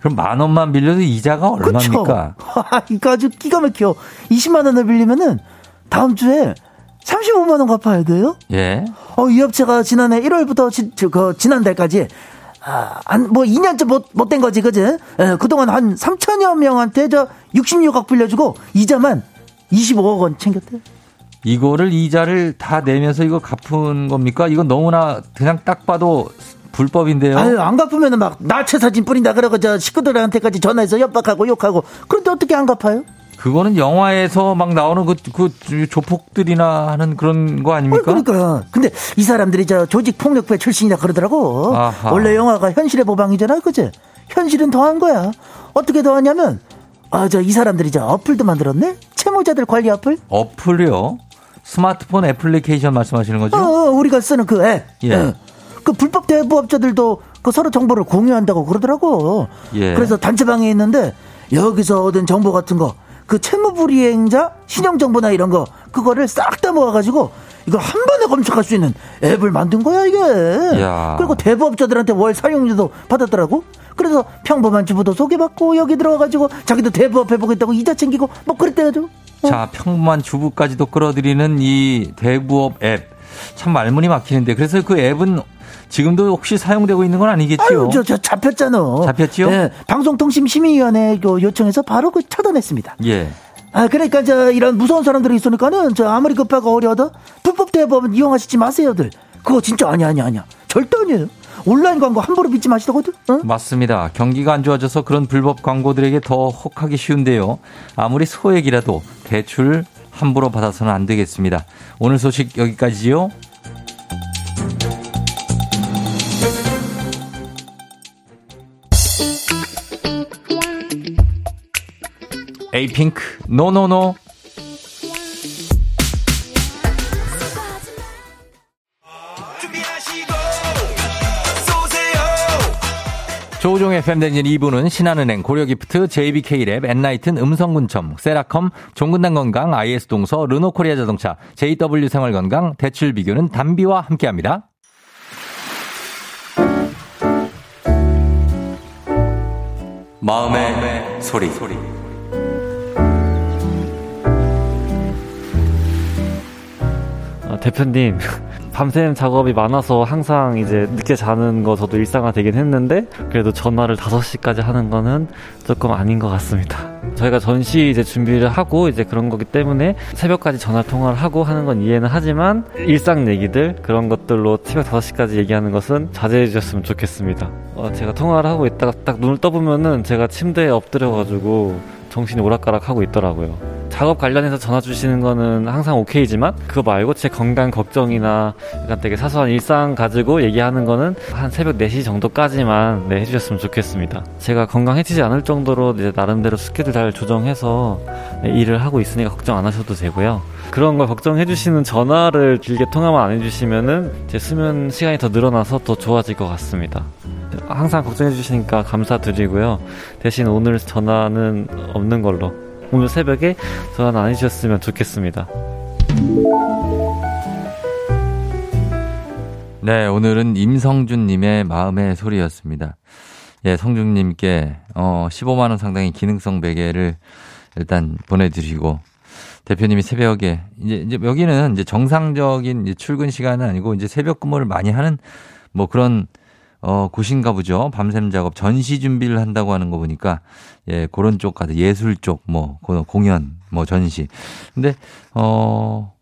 그럼 만 원만 빌려도 이자가 얼마입니까? 이거 아주 기가 막혀. 이십만 원을 빌리면은 다음 주에 삼십오만 원 갚아야 돼요? 예. 어, 이 업체가 지난해 일월부터 지, 그 지난달까지 아, 안, 뭐 이 년째 못, 못된 거지, 그지? 예, 그동안 한 삼천여 명한테 저 육십육억 빌려주고 이자만 이십오억 원 챙겼대요. 이거를 이자를 다 내면서 이거 갚은 겁니까? 이건 너무나 그냥 딱 봐도 불법인데요. 아유, 안 갚으면은 막 나체 사진 뿌린다 그러고 저 식구들한테까지 전화해서 협박하고 욕하고. 그런데 어떻게 안 갚아요? 그거는 영화에서 막 나오는 그, 그 조폭들이나 하는 그런 거 아닙니까? 어, 그러니까. 근데 이 사람들이 저 조직 폭력배 출신이라 그러더라고. 아하. 원래 영화가 현실의 모방이잖아, 그치? 현실은 더한 거야. 어떻게 더하냐면 아, 저 이 사람들이 저 어플도 만들었네? 채무자들 관리 어플? 어플이요? 스마트폰 애플리케이션 말씀하시는 거죠? 어, 어 우리가 쓰는 그 앱. 예. 어. 그 불법 대부업자들도 그 서로 정보를 공유한다고 그러더라고. 예. 그래서 단체방에 있는데 여기서 얻은 정보 같은 거, 그 채무불이행자 신용정보나 이런 거, 그거를 싹 다 모아가지고 이거 한 번에 검색할 수 있는 앱을 만든 거야 이게. 야. 그리고 대부업자들한테 월 사용료도 받았더라고. 그래서 평범한 주부도 소개받고 여기 들어와가지고 자기도 대부업 해보겠다고 이자 챙기고 뭐 그랬대가지고. 어. 자, 평범한 주부까지도 끌어들이는 이 대부업 앱, 참 말문이 막히는데. 그래서 그 앱은 지금도 혹시 사용되고 있는 건 아니겠지요? 아유, 저, 저 잡혔잖아. 잡혔지요? 네, 방송통신심의위원회 요청해서 바로 그 차단했습니다. 예. 아, 그러니까 저 이런 무서운 사람들이 있으니까는 저 아무리 급하고 어려워도 불법 대법은 이용하시지 마세요들. 그거 진짜 아니야, 아니야, 아니야. 절대 아니에요. 온라인 광고 함부로 믿지 마시더거든. 어? 맞습니다. 경기가 안 좋아져서 그런 불법 광고들에게 더 혹하기 쉬운데요. 아무리 소액이라도 대출 함부로 받아서는 안 되겠습니다. 오늘 소식 여기까지요. 에이핑크 노노노. 조우종 에프엠대행진 이 부는 신한은행, 고려기프트, 제이비케이랩, 엔나이튼, 음성군청, 세라콤, 종근당건강, 아이에스동서, 르노코리아자동차, 제이더블유생활건강, 대출비교는 담비와 함께합니다. 마음의, 마음의 소리, 소리. 대표님, 밤샘 작업이 많아서 항상 이제 늦게 자는 거 저도 일상화 되긴 했는데, 그래도 전화를 다섯 시까지 하는 거는 조금 아닌 것 같습니다. 저희가 전시 이제 준비를 하고 이제 그런 거기 때문에 새벽까지 전화 통화를 하고 하는 건 이해는 하지만, 일상 얘기들 그런 것들로 새벽 다섯 시까지 얘기하는 것은 자제해 주셨으면 좋겠습니다. 어, 제가 통화를 하고 있다가 딱 눈을 떠보면은 제가 침대에 엎드려가지고 정신이 오락가락하고 있더라고요. 작업 관련해서 전화 주시는 거는 항상 오케이지만, 그거 말고 제 건강 걱정이나 약간 되게 사소한 일상 가지고 얘기하는 거는 한 새벽 네 시 정도까지만 네, 해주셨으면 좋겠습니다. 제가 건강 해치지 않을 정도로 이제 나름대로 스케줄 잘 조정해서 일을 하고 있으니까 걱정 안 하셔도 되고요. 그런 걸 걱정해주시는 전화를 길게 통화만 안 해주시면은 제 수면 시간이 더 늘어나서 더 좋아질 것 같습니다. 항상 걱정해주시니까 감사드리고요. 대신 오늘 전화는 없는 걸로, 오늘 새벽에 전화 안 해주셨으면 좋겠습니다. 네, 오늘은 임성준님의 마음의 소리였습니다. 예, 성준님께 어, 십오만 원 상당의 기능성 베개를 일단 보내드리고, 대표님이 새벽에 이제, 이제 여기는 이제 정상적인 이제 출근 시간은 아니고 이제 새벽 근무를 많이 하는 뭐 그런 어, 곳인가 보죠. 밤샘 작업, 전시 준비를 한다고 하는 거 보니까, 예, 그런 쪽 가서 예술 쪽, 뭐, 공연, 뭐, 전시. 근데, 어,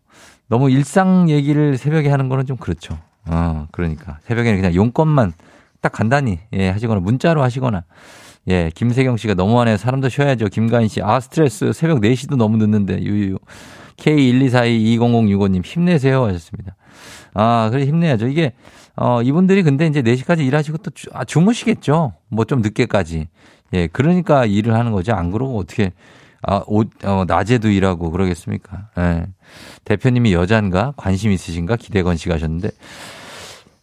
너무 일상 얘기를 새벽에 하는 거는 좀 그렇죠. 어, 그러니까. 새벽에는 그냥 용건만 딱 간단히, 예, 하시거나, 문자로 하시거나, 예, 김세경 씨가 너무하네요. 사람도 쉬어야죠. 김가인 씨, 아, 스트레스. 새벽 네 시도 너무 늦는데, 유유. 케이 일이사이 이공공육오님 힘내세요 하셨습니다. 아, 그래 힘내야죠. 이게 어 이분들이 근데 이제 네 시까지 일하시고 또 주, 아, 주무시겠죠. 뭐 좀 늦게까지. 예, 그러니까 일을 하는 거죠. 안 그러고 어떻게 아, 오, 어, 낮에도 일하고 그러겠습니까? 예. 대표님이 여잔가 관심 있으신가 기대건 씨가 하셨는데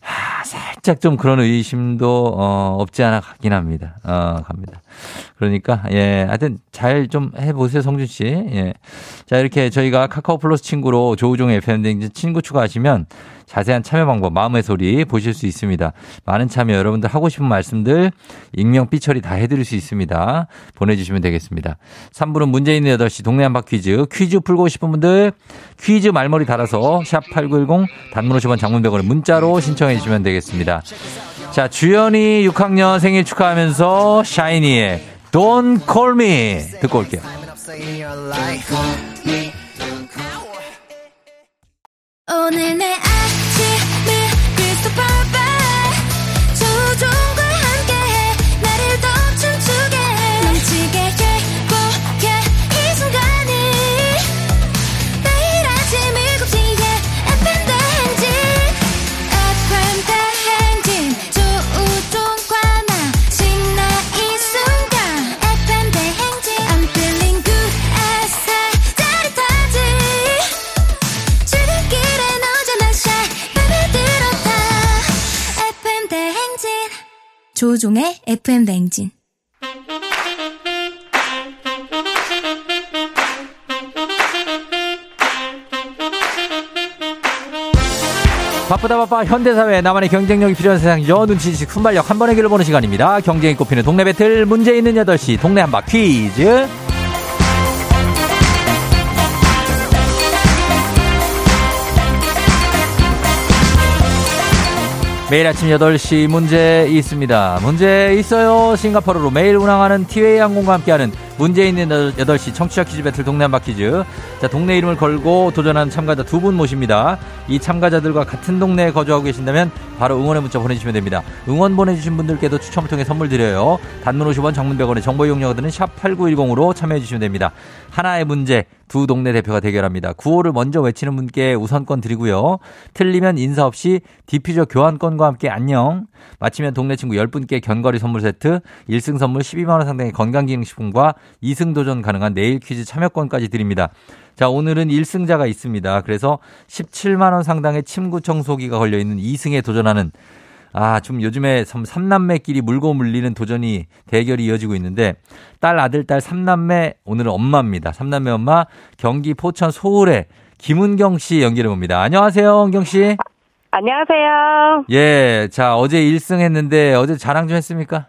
아, 살짝 좀 그런 의심도 어, 없지 않아 가긴 합니다. 어, 갑니다. 그러니까 예, 하여튼 잘 좀 해보세요, 성준 씨. 예, 자 이렇게 저희가 카카오 플러스 친구로 조우종 에프엠 대행진 친구 추가하시면 자세한 참여 방법, 마음의 소리 보실 수 있습니다. 많은 참여 여러분들 하고 싶은 말씀들 익명 삐처리 다 해드릴 수 있습니다. 보내주시면 되겠습니다. 삼 부는 문제 있는 여덟 시 동네 한바 퀴즈. 퀴즈 풀고 싶은 분들 퀴즈 말머리 달아서 샵 팔구일공 단문 오십 원 장문 백 원에 문자로 신청해 주시면 되겠습니다. 자, 주연이 육 학년 생일 축하하면서 샤이니의 Don't Call Me 듣고 올게요. 오늘 내 조우종의 에프엠 대행진. 바쁘다 바빠 현대사회 나만의 경쟁력이 필요한 세상 여눈 지식 순발력 한 번의 길을 보는 시간입니다. 경쟁이 꼽히는 동네 배틀 문제 있는 여덟 시 동네 한바 퀴즈. 매일 아침 여덟 시 문제 있습니다. 문제 있어요. 싱가포르로 매일 운항하는 티웨이 항공과 함께하는 문제 있는 여덟 시 청취자 퀴즈 배틀 동네 한바 퀴즈. 자, 동네 이름을 걸고 도전하는 참가자 두 분 모십니다. 이 참가자들과 같은 동네에 거주하고 계신다면 바로 응원의 문자 보내주시면 됩니다. 응원 보내주신 분들께도 추첨을 통해 선물 드려요. 단문 오십 원 장문 백 원의 정보 이용료가 드는 샵 팔구일공으로 참여해 주시면 됩니다. 하나의 문제. 두 동네 대표가 대결합니다. 구호를 먼저 외치는 분께 우선권 드리고요. 틀리면 인사 없이 디퓨저 교환권과 함께 안녕. 마치면 동네 친구 열 분께 견과류 선물 세트, 일 승 선물 십이만 원 상당의 건강기능식품과 이 승 도전 가능한 내일 퀴즈 참여권까지 드립니다. 자, 오늘은 일 승자가 있습니다. 그래서 십칠만 원 상당의 침구 청소기가 걸려있는 이 승에 도전하는, 아, 좀 요즘에 삼남매끼리 물고 물리는 도전이, 대결이 이어지고 있는데, 딸, 아들, 딸, 삼남매, 오늘은 엄마입니다. 삼남매 엄마, 경기 포천 소울의 김은경 씨 연결해 봅니다. 안녕하세요, 은경 씨. 안녕하세요. 예, 자, 어제 일 승 했는데, 어제 자랑 좀 했습니까?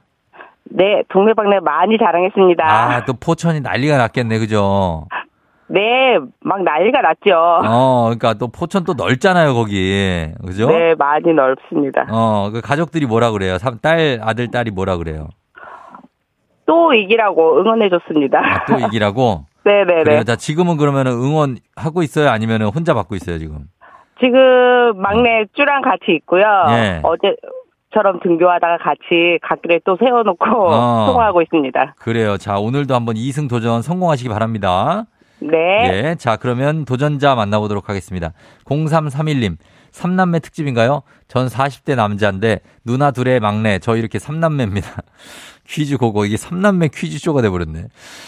네, 동네방네 많이 자랑했습니다. 아, 또 포천이 난리가 났겠네, 그죠? 네, 막 난리가 났죠. 어, 그러니까 또 포천 또 넓잖아요, 거기. 그죠? 네, 많이 넓습니다. 어, 그 가족들이 뭐라 그래요? 딸, 아들, 딸이 뭐라 그래요? 또 이기라고 응원해줬습니다. 아, 또 이기라고? 네네네. 그래요? 자, 지금은 그러면 응원하고 있어요? 아니면 혼자 받고 있어요, 지금? 지금 막내 쭈랑 같이 있고요. 네. 어제, 처럼 등교하다가 같이 갓길에 또 세워놓고 어, 통화하고 있습니다. 그래요. 자, 오늘도 한번 이 승 도전 성공하시기 바랍니다. 네. 네. 자, 그러면 도전자 만나보도록 하겠습니다. 공삼삼일님, 삼남매 특집인가요? 전 사십 대 남자인데 누나 둘의 막내, 저 이렇게 삼남매입니다. 퀴즈 고고, 이게 삼남매 퀴즈쇼가 돼버렸네.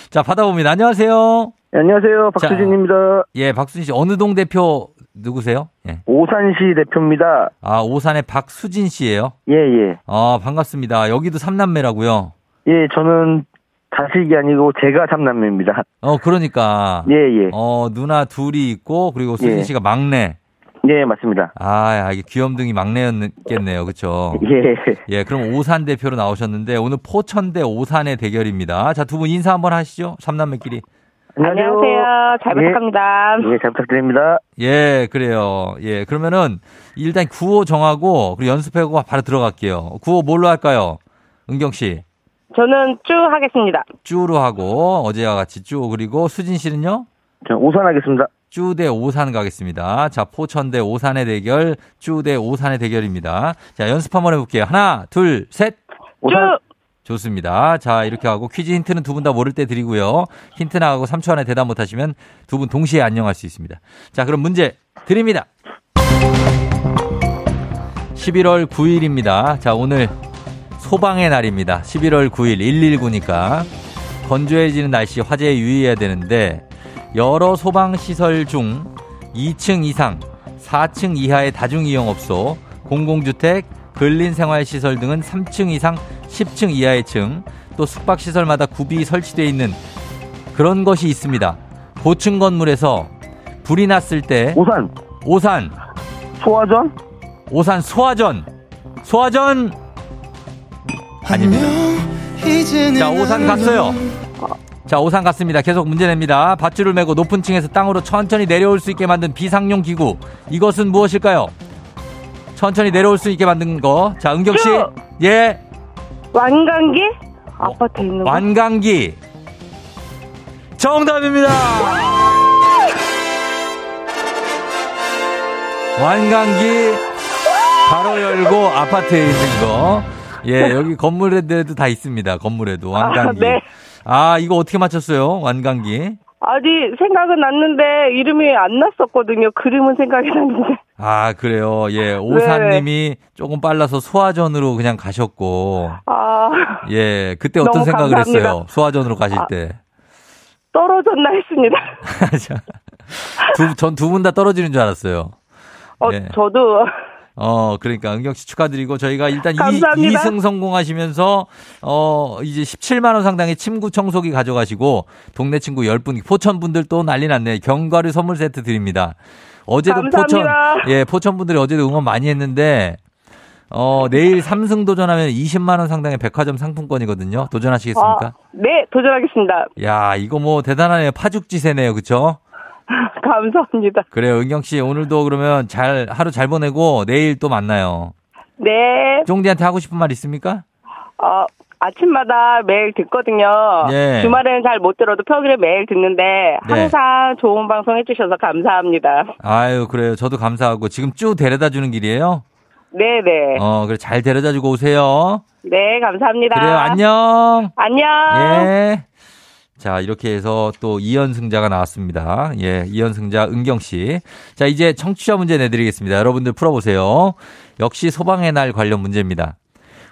자, 받아봅니다. 안녕하세요. 네, 안녕하세요. 박수진입니다. 자, 예, 박수진 씨. 어느 동 대표 누구세요? 예. 오산시 대표입니다. 아, 오산의 박수진 씨예요? 예, 예. 아, 반갑습니다. 여기도 삼남매라고요? 예, 저는 자식이 아니고 제가 삼남매입니다. 어, 그러니까. 예, 예. 어, 누나 둘이 있고 그리고 수진 예. 씨가 막내. 네, 예, 맞습니다. 아, 이게 귀염둥이 막내였겠네요. 그렇죠? 예. 예, 그럼 오산 대표로 나오셨는데 오늘 포천 대 오산의 대결입니다. 자, 두 분 인사 한번 하시죠. 삼남매끼리. 안녕하세요. 잘 부탁합니다. 예, 예, 잘 부탁드립니다. 예, 그래요. 예, 그러면은 일단 구호 정하고 그리고 연습하고 바로 들어갈게요. 구호 뭘로 할까요? 은경 씨. 저는 쭈 하겠습니다. 쭈로 하고 어제와 같이 쭈. 그리고 수진 씨는요? 저 오산 하겠습니다. 쭈 대 오산 가겠습니다. 자, 포천 대 오산의 대결, 쭈 대 오산의 대결입니다. 자, 연습 한번 해볼게요. 하나, 둘, 셋. 오산. 쭈. 좋습니다. 자, 이렇게 하고 퀴즈 힌트는 두 분 다 모를 때 드리고요. 힌트 나가고 삼 초 안에 대답 못하시면 두 분 동시에 안녕할 수 있습니다. 자, 그럼 문제 드립니다. 십일월 구일입니다. 자, 오늘 소방의 날입니다. 십일월 구일 일일구니까 건조해지는 날씨 화재에 유의해야 되는데 여러 소방시설 중 이 층 이상, 사 층 이하의 다중이용업소, 공공주택, 근린생활시설 등은 삼 층 이상, 십 층 이하의 층, 또 숙박시설마다 굽이 설치되어 있는 그런 것이 있습니다. 고층 건물에서 불이 났을 때 오산 오산 소화전 오산 소화전 소화전 아닙니다. 자, 오산 갔어요. 자, 오산 갔습니다. 계속 문제 냅니다. 밧줄을 메고 높은 층에서 땅으로 천천히 내려올 수 있게 만든 비상용 기구, 이것은 무엇일까요? 천천히 내려올 수 있게 만든 거. 자, 은경 씨. 예. 완강기? 아파트에 있는 거. 완강기. 정답입니다. 완강기 바로 열고 아파트에 있는 거. 예, 여기 건물에도 다 있습니다. 건물에도 완강기. 아, 네. 아, 이거 어떻게 맞췄어요? 완강기. 아직 생각은 났는데 이름이 안 났었거든요. 그림은 생각이 났는데. 아, 그래요. 예, 오사님이 조금 빨라서 소화전으로 그냥 가셨고. 아. 예, 그때 어떤 생각을 감사합니다. 했어요? 소화전으로 가실 아, 때. 떨어졌나 했습니다. 두, 전 두 분 다 떨어지는 줄 알았어요. 어, 예. 저도. 어, 그러니까 은경 씨 축하드리고 저희가 일단 이 승 성공하시면서 어, 이제 십칠만 원 상당의 침구 청소기 가져가시고 동네 친구 열 분, 포천 분들 또 난리 났네. 견과류 선물 세트 드립니다. 어제도 감사합니다. 포천 예, 포천 분들이 어제도 응원 많이 했는데 어, 내일 삼 승 도전하면 이십만 원 상당의 백화점 상품권이거든요. 도전하시겠습니까? 어, 네, 도전하겠습니다. 야, 이거 뭐 대단하네요. 파죽지세네요. 그렇죠? 감사합니다. 그래요, 은경 씨 오늘도 그러면 잘 하루 잘 보내고 내일 또 만나요. 네. 종디한테 하고 싶은 말 있습니까? 어, 아침마다 매일 듣거든요. 예. 주말에는 잘 못 들어도 평일에 매일 듣는데 항상 네. 좋은 방송 해주셔서 감사합니다. 아유, 그래요. 저도 감사하고 지금 쭉 데려다 주는 길이에요. 네네. 어, 그래 잘 데려다 주고 오세요. 네, 감사합니다. 그래요, 안녕. 안녕. 예. 자, 이렇게 해서 또 이 연승자가 나왔습니다. 예, 이 연승자 은경 씨. 자, 이제 청취자 문제 내드리겠습니다. 여러분들 풀어보세요. 역시 소방의 날 관련 문제입니다.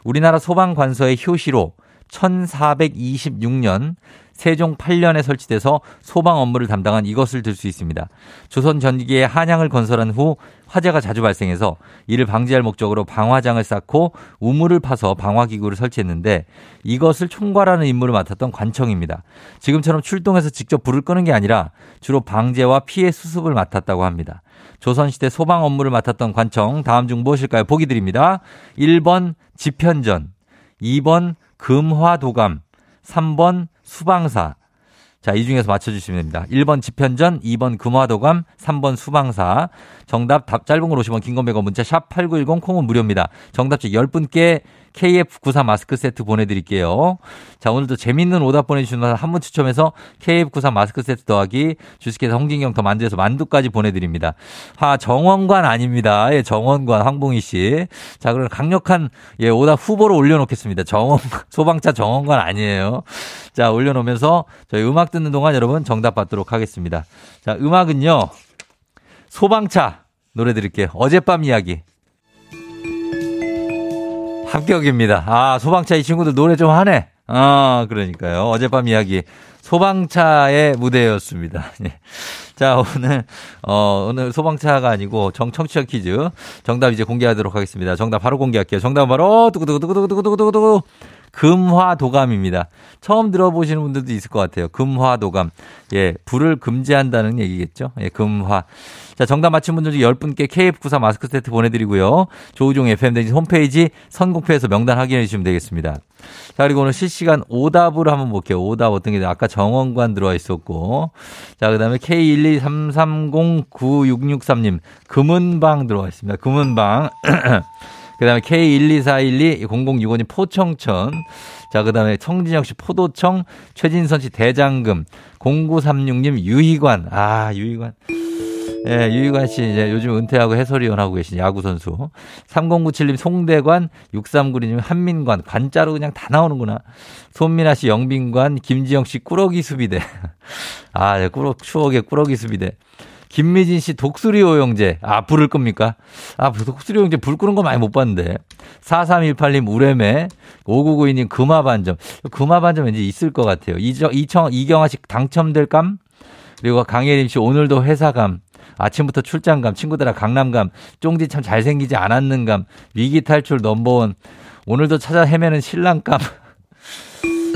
우리나라 소방관서의 효시로 천사백이십육 년 세종 팔 년에 설치돼서 소방 업무를 담당한 이것을 들 수 있습니다. 조선 전기에 한양을 건설한 후 화재가 자주 발생해서 이를 방지할 목적으로 방화장을 쌓고 우물을 파서 방화기구를 설치했는데 이것을 총괄하는 임무를 맡았던 관청입니다. 지금처럼 출동해서 직접 불을 끄는 게 아니라 주로 방제와 피해 수습을 맡았다고 합니다. 조선시대 소방 업무를 맡았던 관청, 다음 중 무엇일까요? 보기 드립니다. 일 번 집현전, 이 번 금화도감, 삼 번 수방사. 자, 이 중에서 맞춰주시면 됩니다. 일 번 집현전, 이 번 금화도감, 삼 번 수방사. 정답, 답 짧은 걸 오십 원, 긴 건 백 원, 문자 샵 팔구일공, 콩은 무료입니다. 정답지 열 분께 케이에프 구십사 마스크 세트 보내드릴게요. 자, 오늘도 재밌는 오답 보내주신 한 분 추첨해서 케이에프 구십사 마스크 세트 더하기 주식회사 홍진경 더 만두에서 만두까지 보내드립니다. 아, 정원관 아닙니다. 예, 정원관 황봉희 씨. 자, 그럼 강력한 예, 오답 후보로 올려놓겠습니다. 정원 소방차 정원관 아니에요. 자, 올려놓으면서 저희 음악 듣는 동안 여러분 정답 받도록 하겠습니다. 자, 음악은요 소방차 노래 드릴게요. 어젯밤 이야기. 합격입니다. 아, 소방차 이 친구들 노래 좀 하네. 아, 그러니까요. 어젯밤 이야기. 소방차의 무대였습니다. 예. 자, 오늘, 어, 오늘 소방차가 아니고 정, 청취자 퀴즈. 정답 이제 공개하도록 하겠습니다. 정답 바로 공개할게요. 정답 바로, 두구두구두구두구두구두구. 금화도감입니다. 처음 들어보시는 분들도 있을 것 같아요. 금화도감. 예, 불을 금지한다는 얘기겠죠. 예, 금화. 자, 정답 맞힌 분들 중 열 분께 케이에프 구십사 마스크 세트 보내드리고요. 조우종 에프엠대행진 홈페이지 선곡표에서 명단 확인해 주시면 되겠습니다. 자, 그리고 오늘 실시간 오답으로 한번 볼게요. 오답 어떤 게, 아까 전 정원관 들어와 있었고, 자, 그 다음에 케이 일이삼삼공구육육삼님 금은방 들어와 있습니다. 금은방. 그 다음에 케이 일이사일이공공육오님 포청천. 자, 그 다음에 성진혁씨 포도청, 최진선씨 대장금, 공구삼육님 유희관. 아, 유희관. 예, 유희관 씨, 이제 요즘 은퇴하고 해설위원 하고 계신 야구선수. 삼공구칠님 송대관, 육삼구이님 한민관. 관자로 그냥 다 나오는구나. 손민아 씨 영빈관, 김지영 씨 꾸러기 수비대. 아, 예, 꾸러, 추억의 꾸러기 수비대. 김미진 씨 독수리 오영재. 아, 불을 끕니까? 아, 독수리 오영재 불 끄는 거 많이 못 봤는데. 사삼일팔님 우레메, 오구구이님 금화반점. 금화반점 왠지 있을 것 같아요. 이정, 이청, 이경아 씨 당첨될 감? 그리고 강예림 씨 오늘도 회사감. 아침부터 출장감, 친구들아 강남감, 쫑지 참 잘생기지 않았는감, 위기탈출 넘버원, 오늘도 찾아 헤매는 신랑감.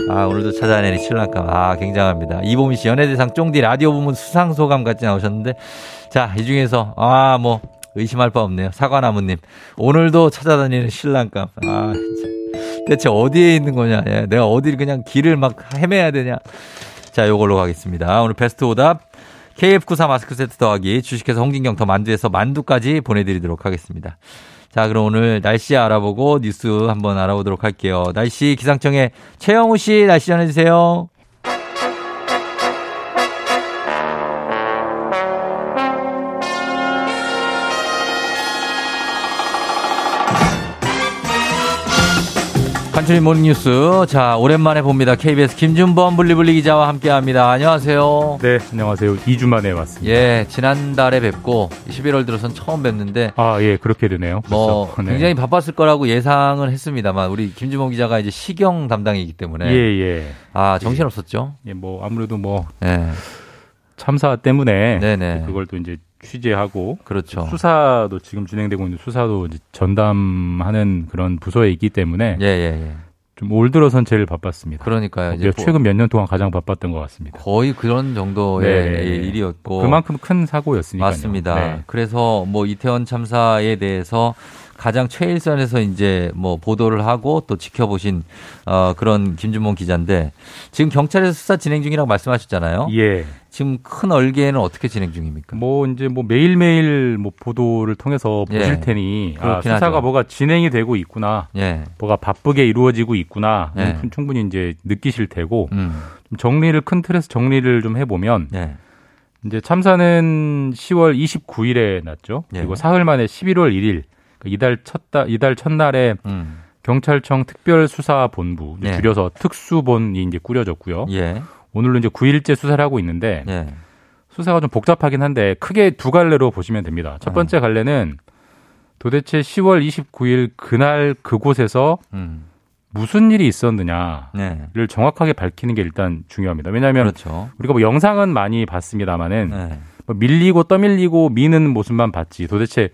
아, 오늘도 찾아내는 신랑감. 아, 굉장합니다. 이보미 씨, 연예대상 쫑디 라디오 부문 수상소감 같이 나오셨는데, 자, 이 중에서, 아, 뭐, 의심할 바 없네요. 사과나무님, 오늘도 찾아다니는 신랑감. 아, 진짜. 대체 어디에 있는 거냐. 예, 내가 어디를 그냥 길을 막 헤매야 되냐. 자, 요걸로 가겠습니다. 오늘 베스트 오답. 케이에프 구십사 마스크 세트 더하기 주식회사 홍진경 더 만두에서 만두까지 보내드리도록 하겠습니다. 자, 그럼 오늘 날씨 알아보고 뉴스 한번 알아보도록 할게요. 날씨 기상청의 최영우 씨, 날씨 전해주세요. 간추린 모닝뉴스. 자, 오랜만에 봅니다. 케이비에스 김준범 블리블리 기자와 함께합니다. 안녕하세요. 네, 안녕하세요. 이 주 만에 왔습니다. 예, 지난달에 뵙고 십일월 들어선 처음 뵙는데. 아, 예, 그렇게 되네요. 뭐 네. 굉장히 바빴을 거라고 예상은 했습니다만 우리 김준범 기자가 이제 시경 담당이기 때문에. 예, 예. 아, 정신 없었죠. 예, 뭐 아무래도 뭐 예. 참사 때문에. 네네. 그걸 또 이제. 취재하고 그렇죠. 수사도 지금 진행되고 있는 수사도 이제 전담하는 그런 부서에 있기 때문에 예, 예, 예. 좀 올 들어선 제일 바빴습니다. 그러니까요. 이제 최근 몇 년 동안 가장 바빴던 것 같습니다. 거의 그런 정도의 네. 일이었고 그만큼 큰 사고였으니까요. 맞습니다. 네. 그래서 뭐 이태원 참사에 대해서 가장 최일선에서 이제 뭐 보도를 하고 또 지켜보신 어 그런 김준범 기자인데 지금 경찰에서 수사 진행 중이라고 말씀하셨잖아요. 예. 지금 큰 얼개는 어떻게 진행 중입니까? 뭐 이제 뭐 매일매일 뭐 보도를 통해서 보실 예. 테니 아, 수사가 하죠. 뭐가 진행이 되고 있구나. 예. 뭐가 바쁘게 이루어지고 있구나. 예. 충분히 이제 느끼실 테고 음. 좀 정리를 큰 틀에서 정리를 좀 해보면 예. 이제 참사는 시월 이십구일에 났죠. 예. 그리고 사흘 만에 십일월 일일. 이달 첫다 이달 첫날에 음. 경찰청 특별수사본부 예. 줄여서 특수본이 이제 꾸려졌고요. 예. 오늘로 이제 구일째 수사를 하고 있는데 예. 수사가 좀 복잡하긴 한데 크게 두 갈래로 보시면 됩니다. 첫 번째 갈래는 도대체 시월 이십구일 그날 그곳에서 음. 무슨 일이 있었느냐를 예. 정확하게 밝히는 게 일단 중요합니다. 왜냐하면 그렇죠. 우리가 뭐 영상은 많이 봤습니다만은 예. 뭐 밀리고 떠밀리고 미는 모습만 봤지 도대체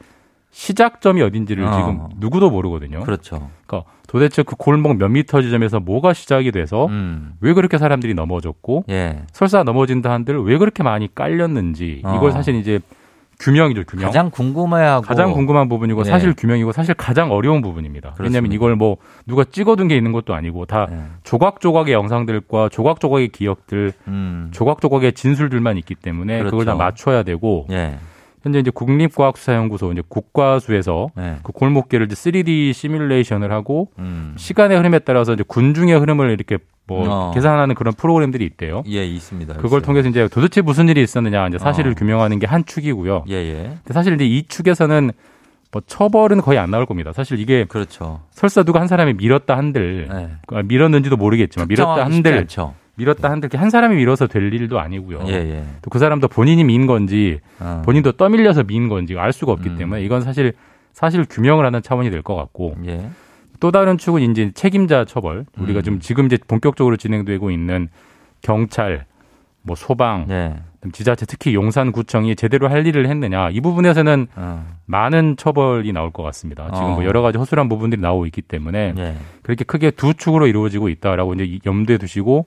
시작점이 어딘지를 어. 지금 누구도 모르거든요. 그렇죠. 그러니까 도대체 그 골목 몇 미터 지점에서 뭐가 시작이 돼서 음. 왜 그렇게 사람들이 넘어졌고 예. 설사 넘어진다 한들 왜 그렇게 많이 깔렸는지 어. 이걸 사실 이제 규명이죠. 규명. 가장 궁금해하고 가장 궁금한 부분이고 예. 사실 규명이고 사실 가장 어려운 부분입니다. 그렇습니다. 왜냐하면 이걸 뭐 누가 찍어둔 게 있는 것도 아니고 다 예. 조각조각의 영상들과 조각조각의 기억들, 음. 조각조각의 진술들만 있기 때문에 그렇죠. 그걸 다 맞춰야 되고. 예. 현재 이제 국립과학수사연구소 이제 국과수에서 네. 그 골목길을 이제 쓰리디 시뮬레이션을 하고 음. 시간의 흐름에 따라서 이제 군중의 흐름을 이렇게 뭐 어. 계산하는 그런 프로그램들이 있대요. 예, 있습니다. 그걸 있어요. 통해서 이제 도대체 무슨 일이 있었느냐 이제 사실을 어. 규명하는 게 한 축이고요. 예, 예. 근데 사실 이제 이 축에서는 뭐 처벌은 거의 안 나올 겁니다. 사실 이게 그렇죠. 설사 누가 한 사람이 밀었다 한들 네. 밀었는지도 모르겠지만 밀었다 한들 밀었다 한들 한 사람이 밀어서 될 일도 아니고요. 예, 예. 또 그 사람도 본인이 민 건지 어. 본인도 떠밀려서 민 건지 알 수가 없기 음. 때문에 이건 사실 사실 규명을 하는 차원이 될 것 같고 예. 또 다른 축은 이제 책임자 처벌 음. 우리가 좀 지금 이제 본격적으로 진행되고 있는 경찰, 뭐 소방, 예. 지자체 특히 용산구청이 제대로 할 일을 했느냐 이 부분에서는 어. 많은 처벌이 나올 것 같습니다. 지금 어. 뭐 여러 가지 허술한 부분들이 나오고 있기 때문에 예. 그렇게 크게 두 축으로 이루어지고 있다라고 이제 염두에 두시고.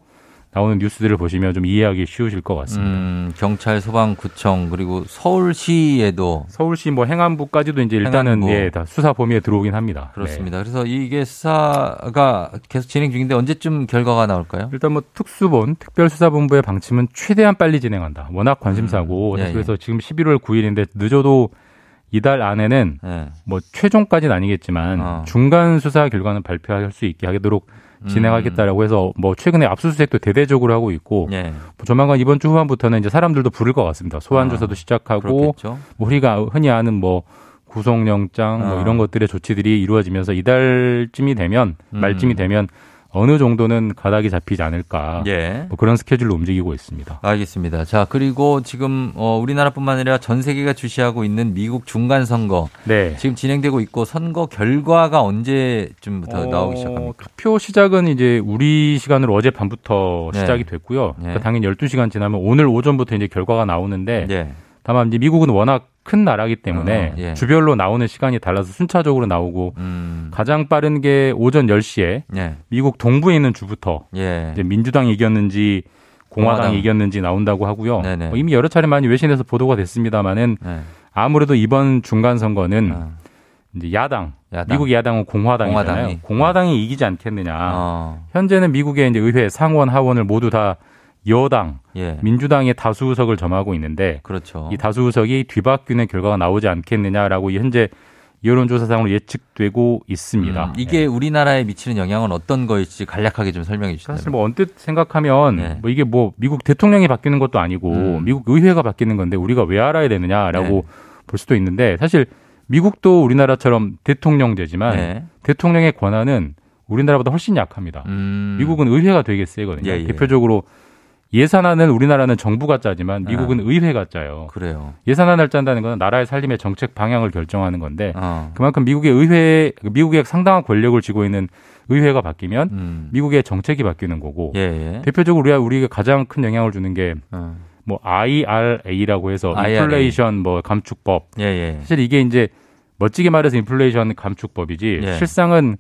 나오는 뉴스들을 보시면 좀 이해하기 쉬우실 것 같습니다. 음, 경찰, 소방, 구청 그리고 서울시에도 서울시 뭐 행안부까지도 이제 일단은 행안부. 예, 다 수사 범위에 들어오긴 합니다. 그렇습니다. 네. 그래서 이게 수사가 계속 진행 중인데 언제쯤 결과가 나올까요? 일단 뭐 특수본, 특별수사본부의 방침은 최대한 빨리 진행한다. 워낙 관심사고 음, 예, 그래서 예. 지금 십일월 구일인데 늦어도 이달 안에는 예. 뭐 최종까지는 아니겠지만 어. 중간 수사 결과는 발표할 수 있게 하도록. 진행하겠다라고 해서 뭐 최근에 압수수색도 대대적으로 하고 있고 예. 조만간 이번 주 후반부터는 이제 사람들도 부를 것 같습니다. 소환 조사도 아, 시작하고 뭐 우리가 흔히 아는 뭐 구속영장 아. 뭐 이런 것들의 조치들이 이루어지면서 이달쯤이 되면 음. 말쯤이 되면 어느 정도는 가닥이 잡히지 않을까 예. 뭐 그런 스케줄로 움직이고 있습니다. 알겠습니다. 자 그리고 지금 어, 우리나라뿐만 아니라 전 세계가 주시하고 있는 미국 중간 선거 네. 지금 진행되고 있고 선거 결과가 언제쯤부터 어, 나오기 시작합니까? 투표 시작은 이제 우리 시간으로 어제 밤부터 네. 시작이 됐고요. 네. 그러니까 당연히 열두 시간 지나면 오늘 오전부터 이제 결과가 나오는데 네. 다만 이제 미국은 워낙 큰 나라이기 때문에 어, 예. 주별로 나오는 시간이 달라서 순차적으로 나오고 음. 가장 빠른 게 오전 열 시에 예. 미국 동부에 있는 주부터 예. 이제 민주당이 이겼는지 공화당이 공화당. 이겼는지 나온다고 하고요. 뭐 이미 여러 차례 많이 외신에서 보도가 됐습니다만은 네. 아무래도 이번 중간 선거는 아. 이제 야당, 야당, 미국 야당은 공화당이잖아요. 공화당이, 공화당이 이기지 않겠느냐. 어. 현재는 미국의 이제 의회 상원, 하원을 모두 다 여당, 예. 민주당의 다수의석을 점하고 있는데 그렇죠. 이 다수의석이 뒤바뀌는 결과가 나오지 않겠느냐라고 현재 여론조사상으로 예측되고 있습니다. 음, 이게 예. 우리나라에 미치는 영향은 어떤 거일지 간략하게 좀 설명해 주시죠. 사실 뭐 언뜻 생각하면 예. 뭐 이게 뭐 미국 대통령이 바뀌는 것도 아니고 음. 미국 의회가 바뀌는 건데 우리가 왜 알아야 되느냐라고 예. 볼 수도 있는데 사실 미국도 우리나라처럼 대통령제지만 예. 대통령의 권한은 우리나라보다 훨씬 약합니다. 음. 미국은 의회가 되게 세거든요. 예, 예. 대표적으로 예산안은 우리나라는 정부가 짜지만 미국은 아, 의회가 짜요. 그래요. 예산안을 짠다는 건 나라의 살림의 정책 방향을 결정하는 건데 어. 그만큼 미국의 의회, 미국의 상당한 권력을 쥐고 있는 의회가 바뀌면 음. 미국의 정책이 바뀌는 거고 예, 예. 대표적으로 우리가 우리가 가장 큰 영향을 주는 게 뭐 아이알에이라고 해서 아이알에이. 인플레이션 뭐 감축법. 예, 예. 사실 이게 이제 멋지게 말해서 인플레이션 감축법이지 예. 실상은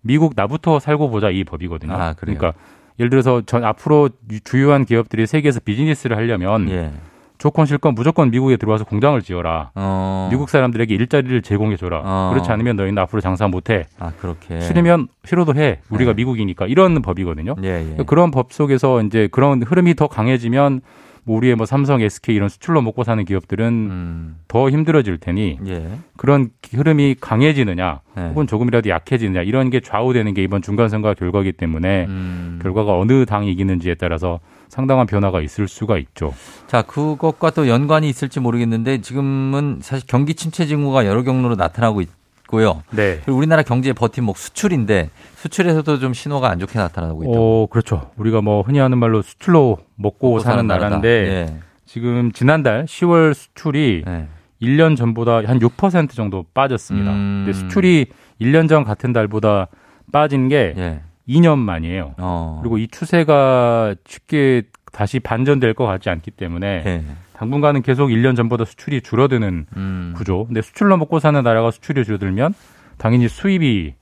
미국 나부터 살고 보자 이 법이거든요. 아, 그러니까. 예를 들어서 전 앞으로 주요한 기업들이 세계에서 비즈니스를 하려면 예. 조건 실건 무조건 미국에 들어와서 공장을 지어라. 어. 미국 사람들에게 일자리를 제공해줘라. 어. 그렇지 않으면 너희는 앞으로 장사 못해. 아, 그렇게. 싫으면 싫어도 해. 우리가 네. 미국이니까. 이런 법이거든요. 예, 예. 그런 법 속에서 이제 그런 흐름이 더 강해지면 뭐 우리의 뭐 삼성, 에스케이 이런 수출로 먹고 사는 기업들은 음. 더 힘들어질 테니 예. 그런 흐름이 강해지느냐 예. 혹은 조금이라도 약해지느냐 이런 게 좌우되는 게 이번 중간선거 결과이기 때문에 음. 결과가 어느 당이 이기는지에 따라서 상당한 변화가 있을 수가 있죠. 자, 그것과 또 연관이 있을지 모르겠는데 지금은 사실 경기 침체 징후가 여러 경로로 나타나고 있고요. 네. 그리고 우리나라 경제의 버팀목 수출인데 수출에서도 좀 신호가 안 좋게 나타나고 있다고. 어, 그렇죠. 우리가 뭐 흔히 하는 말로 수출로 먹고, 먹고 사는, 사는 나라인데 예. 지금 지난달 시월 수출이 예. 일 년 전보다 한 육 퍼센트 정도 빠졌습니다. 음. 근데 수출이 일 년 전 같은 달보다 빠진 게 예. 이 년 만이에요. 어. 그리고 이 추세가 쉽게 다시 반전될 것 같지 않기 때문에 네. 당분간은 계속 일 년 전보다 수출이 줄어드는 음. 구조. 근데 수출로 먹고 사는 나라가 수출이 줄어들면 당연히 수입이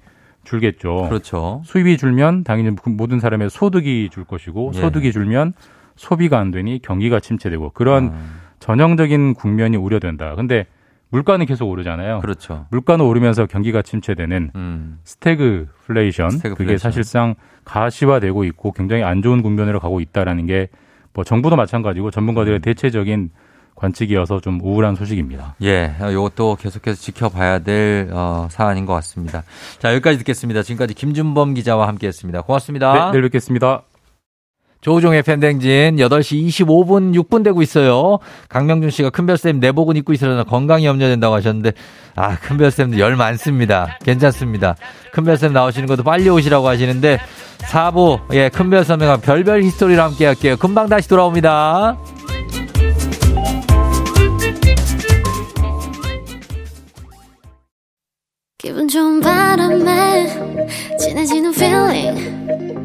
줄겠죠. 그렇죠. 수입이 줄면 당연히 모든 사람의 소득이 줄 것이고 네. 소득이 줄면 소비가 안 되니 경기가 침체되고 그런 음. 전형적인 국면이 우려된다. 근데 물가는 계속 오르잖아요. 그렇죠. 물가는 오르면서 경기가 침체되는 음. 스태그플레이션, 스태그플레이션. 그게 사실상 가시화되고 있고 굉장히 안 좋은 국면으로 가고 있다라는 게 뭐 정부도 마찬가지고 전문가들의 대체적인 관측이어서 좀 우울한 소식입니다. 예, 이것도 계속해서 지켜봐야 될 어, 사안인 것 같습니다. 자, 여기까지 듣겠습니다. 지금까지 김준범 기자와 함께했습니다. 고맙습니다. 네, 내일 뵙겠습니다. 조우종 에프엠 대행진 여덟 시 이십오 분 육 분 되고 있어요. 강명준 씨가 큰별쌤 내복은 입고 있으려나 건강이 염려된다고 하셨는데 아 큰별쌤도 열 많습니다. 괜찮습니다. 큰별쌤 나오시는 것도 빨리 오시라고 하시는데 사 부 예 큰별쌤과 별별 히스토리를 함께 할게요. 금방 다시 돌아옵니다. 기분 좋은 바람에 진해지는 feeling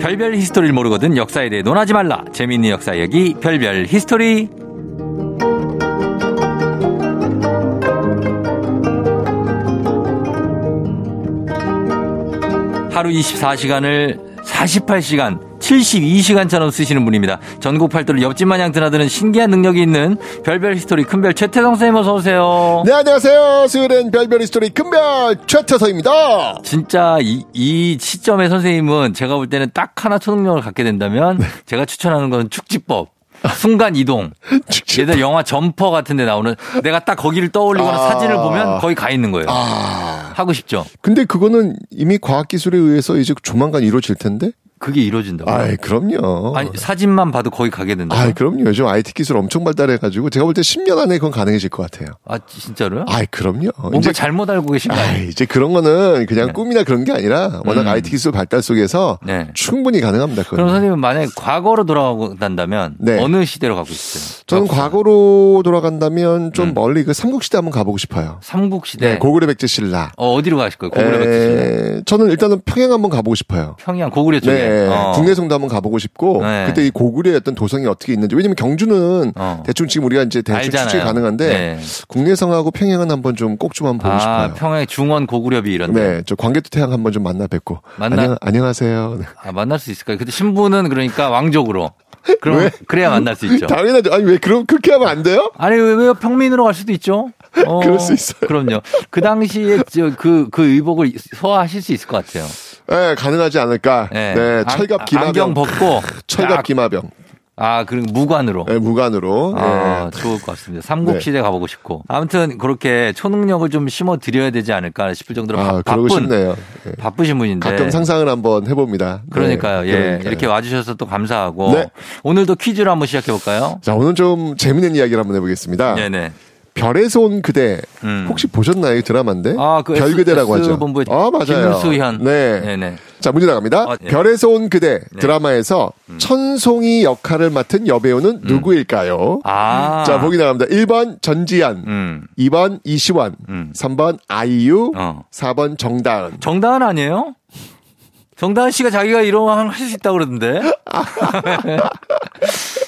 별별 히스토리를 모르거든 역사에 대해 논하지 말라. 재미있는 역사 이야기 별별 히스토리. 하루 이십사 시간을 사십팔 시간, 칠십이 시간처럼 쓰시는 분입니다. 전국 팔도를 옆집 마냥 드나드는 신기한 능력이 있는 별별 히스토리 큰별 최태성 선생님 어서 오세요. 네, 안녕하세요. 수요일엔 별별 히스토리 큰별 최태성입니다. 진짜 이, 이 시점에 선생님은 제가 볼 때는 딱 하나 초능력을 갖게 된다면 네. 제가 추천하는 건 축지법. 순간 이동. 예를 영화 점퍼 같은데 나오는 내가 딱 거기를 떠올리거나 아~ 사진을 보면 거기 가 있는 거예요. 아~ 하고 싶죠. 근데 그거는 이미 과학 기술에 의해서 이제 조만간 이루어질 텐데. 그게 이루어진다고. 아, 그럼요. 아니 사진만 봐도 거기 가게 된다. 아, 그럼요. 요즘 아이티 기술 엄청 발달해가지고 제가 볼 때 십 년 안에 그건 가능해질 것 같아요. 아, 진짜로요? 아, 그럼요. 뭔가 이제, 잘못 알고 계신가요? 아, 이제 그런 거는 그냥 네. 꿈이나 그런 게 아니라 워낙 음. 아이티 기술 발달 속에서 네. 충분히 가능합니다. 그건. 그럼 선생님은 만약 과거로 돌아간다면 네. 어느 시대로 가고 싶어요? 저는 과거로 돌아간다면 좀 음. 멀리 그 삼국시대 한번 가보고 싶어요. 삼국시대. 네, 고구려 백제신라. 어, 어디로 가실 거예요? 고구려 백제신라. 저는 일단은 평양 한번 가보고 싶어요. 평양 고구려 쪽에. 네. 네. 어. 국내성도 한번 가보고 싶고 네. 그때 이 고구려의 어떤 도성이 어떻게 있는지 왜냐면 경주는 어. 대충 지금 우리가 이제 대충 알잖아요. 추측이 가능한데 네. 국내성하고 평양은 한번 좀 꼭 좀 한번 보고 아, 싶어요. 평양의 중원 고구려비 이런데. 네, 저 광개토 태양 한번 좀 만나 뵙고. 만나... 안녕, 안녕하세요. 아, 만날 수 있을까요? 근데 신분은 그러니까 왕족으로. 그럼 왜? 그래야 만날 수 있죠. 당연하죠. 아니 왜 그럼 그렇게 하면 안 돼요? 아니 왜, 왜 평민으로 갈 수도 있죠. 어, 그럴 수 있어요. 그럼요. 그 당시에 그그 그 의복을 소화하실 수 있을 것 같아요. 네, 가능하지 않을까. 네, 네 철갑 기마병. 안경 벗고 철갑 아, 기마병. 아, 그리고 무관으로. 네, 무관으로. 아, 네. 좋을 것 같습니다. 삼국시대 네. 가보고 싶고. 아무튼 그렇게 초능력을 좀 심어드려야 되지 않을까 싶을 정도로 아, 바, 바쁜, 싶네요. 네. 바쁘신 분인데. 가끔 상상을 한번 해봅니다. 그러니까요. 네. 예. 그러니까요. 이렇게 와주셔서 또 감사하고. 네. 오늘도 퀴즈로 한번 시작해볼까요? 자, 오늘 좀 재밌는 이야기를 한번 해보겠습니다. 네네. 별에서 온 그대 음. 혹시 보셨나요? 이 드라마인데 아, 그 별 그대라고 하죠. 본부의 아 맞아요. 김수현. 네. 네네. 자 문제 나갑니다. 아, 네. 별에서 온 그대 드라마에서 네. 천송이 역할을 맡은 여배우는 음. 누구일까요? 아. 자 보기 나갑니다. 일 번 전지현, 음. 이 번 이시원, 음. 삼 번 아이유, 어. 사 번 정다은. 정다은 아니에요? 정다은 씨가 자기가 이런 거 할 수 있다고 그러던데.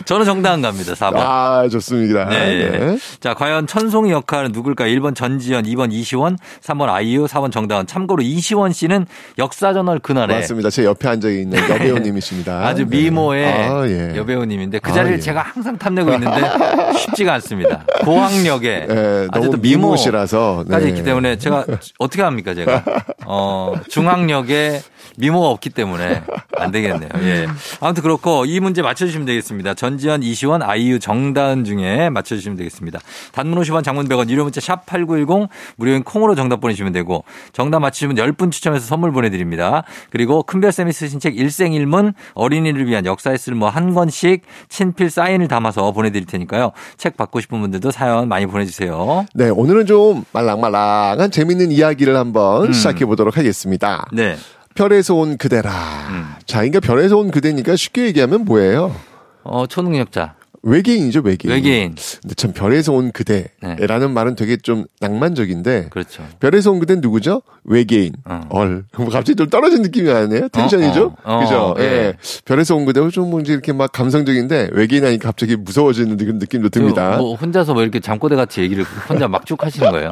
저는 정다은 갑니다. 사 번. 아, 좋습니다. 네. 네. 자, 과연 천송이 역할은 누굴까요? 일 번 전지현, 이 번 이시원, 삼 번 아이유, 사 번 정다은. 참고로 이시원 씨는 역사저널 그날에. 맞습니다. 제 옆에 앉아 있는 여배우님이십니다. 아주 미모의 네. 아, 예. 여배우님인데 그 자리를 아, 예. 제가 항상 탐내고 있는데 쉽지가 않습니다. 고학력에 네, 아주 또 미모시라서까지 네. 있기 때문에 제가 어떻게 합니까 제가? 어, 중학력에 미모가 없기 때문에 안 되겠네요. 예. 아무튼 그렇고 이 문제 맞춰주시면 되겠습니다. 전지현, 이시원, 아이유, 정다은 중에 맞춰주시면 되겠습니다. 단문 오십 원, 장문 백 원, 유료 문자 샵 팔구일공 무료인 콩으로 정답 보내주시면 되고 정답 맞추시면 십 분 추첨해서 선물 보내드립니다. 그리고 큰별쌤이 쓰신 책 일생일문 어린이를 위한 역사에 쓸 뭐 한 권씩 친필 사인을 담아서 보내드릴 테니까요. 책 받고 싶은 분들도 사연 많이 보내주세요. 네, 오늘은 좀 말랑말랑한 재밌는 이야기를 한번 음. 시작해 보도록 하겠습니다. 네. 별에서 온 그대라. 음. 자, 그러니까 별에서 온 그대니까 쉽게 얘기하면 뭐예요? 어, 초능력자. 외계인이죠, 외계인. 외계인. 근데 참 별에서 온 그대라는 네. 말은 되게 좀 낭만적인데. 그렇죠. 별에서 온 그대는 누구죠? 외계인. 어. 얼. 갑자기 좀 떨어진 느낌이 나네요. 텐션이죠? 어, 어. 어, 그죠? 예. 네. 별에서 온 그대는 좀 뭔지 이렇게 막 감성적인데 외계인 하니까 갑자기 무서워지는 그런 느낌도 듭니다. 뭐 혼자서 뭐 이렇게 잠꼬대 같이 얘기를 혼자 막 쭉 하시는 거예요?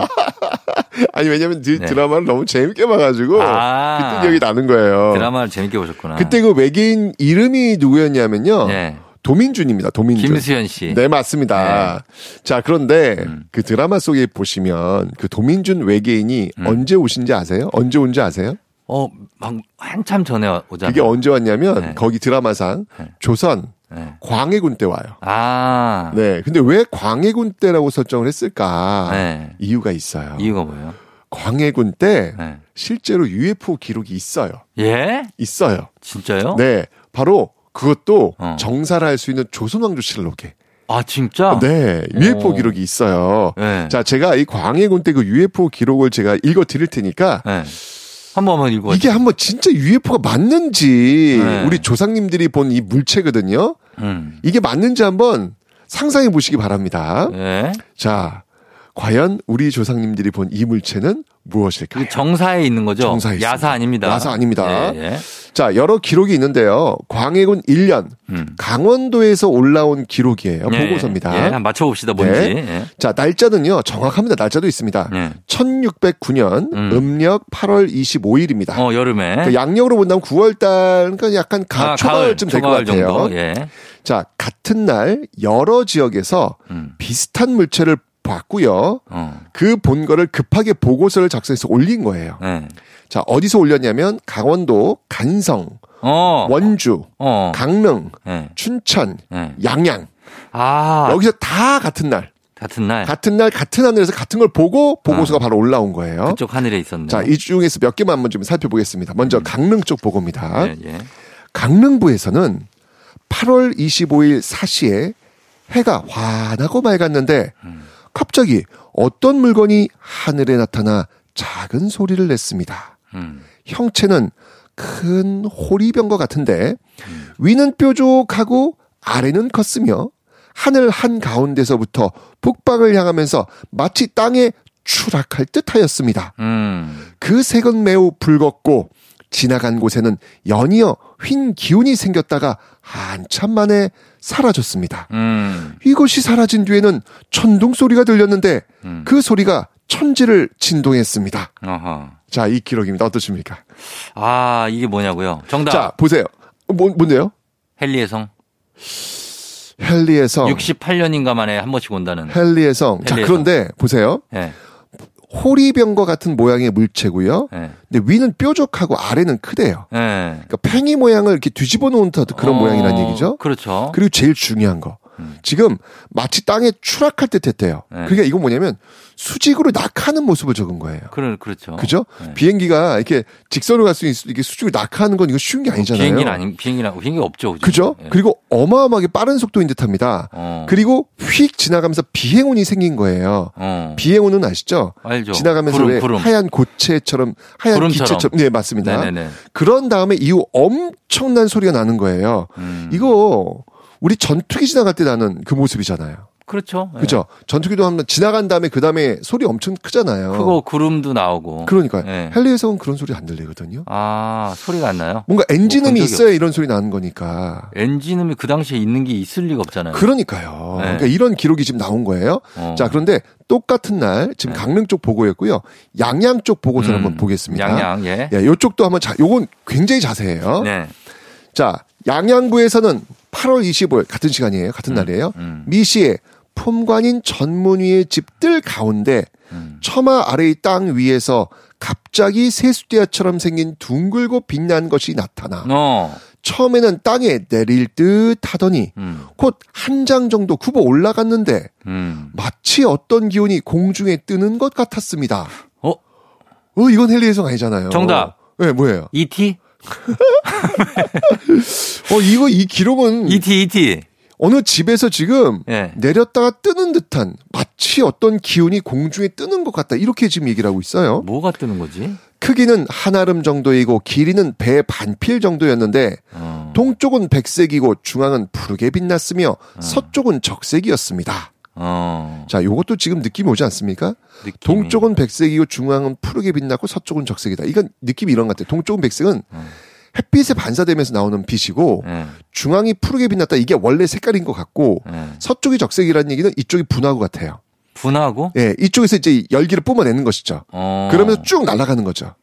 아니 왜냐면 네. 드라마를 너무 재밌게 봐가지고 아~ 그때 기억이 나는 거예요. 드라마를 재밌게 보셨구나. 그때 그 외계인 이름이 누구였냐면요. 네. 도민준입니다. 도민준. 김수현 씨. 네, 맞습니다. 네. 자, 그런데 음. 그 드라마 속에 보시면 그 도민준 외계인이 음. 언제 오신지 아세요? 언제 온지 아세요? 어, 막 한참 전에 오잖아요. 그게 언제 왔냐면 네. 거기 드라마상 네. 조선 네. 광해군 때 와요. 아. 네. 근데 왜 광해군 때라고 설정을 했을까? 네. 이유가 있어요. 이유가 뭐예요? 광해군 때 네. 실제로 유에프오 기록이 있어요. 예? 있어요. 진짜요? 네. 바로 그것도 어. 정사를 할 수 있는 조선왕조실록에. 아, 진짜? 네. 유에프오 오. 기록이 있어요. 네. 자, 제가 이 광해군 때 그 유에프오 기록을 제가 읽어 드릴 테니까 네. 한번 한번 읽어. 이게 한번 진짜 유에프오가 맞는지 네. 우리 조상님들이 본 이 물체거든요. 음. 이게 맞는지 한번 상상해 보시기 바랍니다. 네. 자, 과연 우리 조상님들이 본 이 물체는 무엇일까요? 정사에 있는 거죠? 정사에 있습니다. 야사 아닙니다. 야사 아닙니다. 네, 네. 자, 여러 기록이 있는데요. 광해군 일 년 음. 강원도에서 올라온 기록이에요. 네, 보고서입니다. 네, 한번 맞춰봅시다. 뭔지. 네. 네. 자, 날짜는요. 정확합니다. 날짜도 있습니다. 네. 천육백구 년 음. 음력 팔월 이십오일입니다. 어, 여름에. 그러니까 양력으로 본다면 구월 달, 그러니까 약간 가, 아, 초가을쯤 될 것 같아요. 예. 자, 같은 날 여러 지역에서 음. 비슷한 물체를 봤고요. 어. 그 본 거를 급하게 보고서를 작성해서 올린 거예요. 네. 자, 어디서 올렸냐면 강원도, 간성, 어. 원주, 어. 강릉, 네. 춘천, 네. 양양. 아. 여기서 다 같은 날. 같은 날. 같은 날, 같은 하늘에서 같은 걸 보고 보고서가 아. 바로 올라온 거예요. 그쪽 하늘에 있었네요. 자, 이 중에서 몇 개만 한번 좀 살펴보겠습니다. 먼저 음. 강릉 쪽 보고입니다. 예, 예. 강릉부에서는 팔월 이십오일 네 시에 해가 환하고 맑았는데 음. 갑자기 어떤 물건이 하늘에 나타나 작은 소리를 냈습니다. 음. 형체는 큰 호리병과 같은데 음. 위는 뾰족하고 아래는 컸으며 하늘 한가운데서부터 북방을 향하면서 마치 땅에 추락할 듯하였습니다. 음. 그 색은 매우 붉었고 지나간 곳에는 연이어 흰 기운이 생겼다가 한참 만에 사라졌습니다. 음. 이것이 사라진 뒤에는 천둥 소리가 들렸는데 음. 그 소리가 천지를 진동했습니다. 어허. 자, 이 기록입니다. 어떠십니까? 아, 이게 뭐냐고요? 정답. 자, 보세요. 뭐, 뭔데요? 헨리의 성. 헨리의 성. 육십팔 년인가 만에 한 번씩 온다는. 헨리의 성. 헨리의 자, 그런데 성. 보세요. 네. 호리병과 같은 모양의 물체고요. 네. 근데 위는 뾰족하고 아래는 크대요. 네. 그러니까 팽이 모양을 이렇게 뒤집어 놓은 듯한 그런 어, 모양이라는 얘기죠. 그렇죠. 그리고 제일 중요한 거. 음. 지금 마치 땅에 추락할 듯 했대요. 네. 그러니까 이건 뭐냐면 수직으로 낙하하는 모습을 적은 거예요. 그러, 그렇죠. 그죠? 네. 비행기가 이렇게 직선으로 갈 수 있는, 이게 수직으로 낙하하는 건 이거 쉬운 게 아니잖아요. 비행기는 아니, 비행기는, 비행기 없죠. 그죠? 그죠? 네. 그리고 어마어마하게 빠른 속도인 듯 합니다. 어. 그리고 휙 지나가면서 비행운이 생긴 거예요. 어. 비행운은 아시죠? 알죠. 지나가면서 구름, 왜 구름. 하얀 고체처럼, 하얀 구름처럼. 기체처럼. 네, 맞습니다. 네네네. 그런 다음에 이후 엄청난 소리가 나는 거예요. 음. 이거, 우리 전투기 지나갈 때 나는 그 모습이잖아요. 그렇죠. 그렇죠. 예. 전투기도 한번 지나간 다음에 그 다음에 소리 엄청 크잖아요. 그거 구름도 나오고. 그러니까요. 예. 헨리에서는 그런 소리 안 들리거든요. 아, 소리가 안 나요? 뭔가 엔진음이 뭐 있어야 없... 이런 소리 나는 거니까. 엔진음이 그 당시에 있는 게 있을 리가 없잖아요. 그러니까요. 예. 그러니까 이런 기록이 지금 나온 거예요. 어. 자, 그런데 똑같은 날 지금 예. 강릉 쪽 보고였고요. 양양 쪽 보고서를 음, 한번 보겠습니다. 양양, 예. 예, 요쪽도 한번 자, 요건 굉장히 자세해요. 네. 자, 양양부에서는 팔월 이십오일 같은 시간이에요. 같은 음, 날이에요. 음. 미시에 품관인 전문위의 집들 가운데 음. 처마 아래의 땅 위에서 갑자기 세숫대야처럼 생긴 둥글고 빛난 것이 나타나 어. 처음에는 땅에 내릴 듯 하더니 음. 곧 한 장 정도 굽어 올라갔는데 음. 마치 어떤 기운이 공중에 뜨는 것 같았습니다. 어? 어, 이건 헨리의 성 아니잖아요. 정답. 네, 뭐예요? 이티? 어, 이거, 이 기록은. 이티, 이티. 어느 집에서 지금 네. 내렸다가 뜨는 듯한 마치 어떤 기운이 공중에 뜨는 것 같다. 이렇게 지금 얘기를 하고 있어요. 뭐가 뜨는 거지? 크기는 한 아름 정도이고 길이는 배 반필 정도였는데 어. 동쪽은 백색이고 중앙은 푸르게 빛났으며 어. 서쪽은 적색이었습니다. 어. 자, 요것도 지금 느낌이 오지 않습니까? 느낌이. 동쪽은 백색이고 중앙은 푸르게 빛나고 서쪽은 적색이다. 이건 느낌이 이런 것 같아요. 동쪽은 백색은 어. 햇빛에 반사되면서 나오는 빛이고 네. 중앙이 푸르게 빛났다. 이게 원래 색깔인 것 같고 네. 서쪽이 적색이라는 얘기는 이쪽이 분화구 같아요. 분화구? 네, 이쪽에서 이제 열기를 뿜어내는 것이죠. 어. 그러면서 쭉 날아가는 거죠.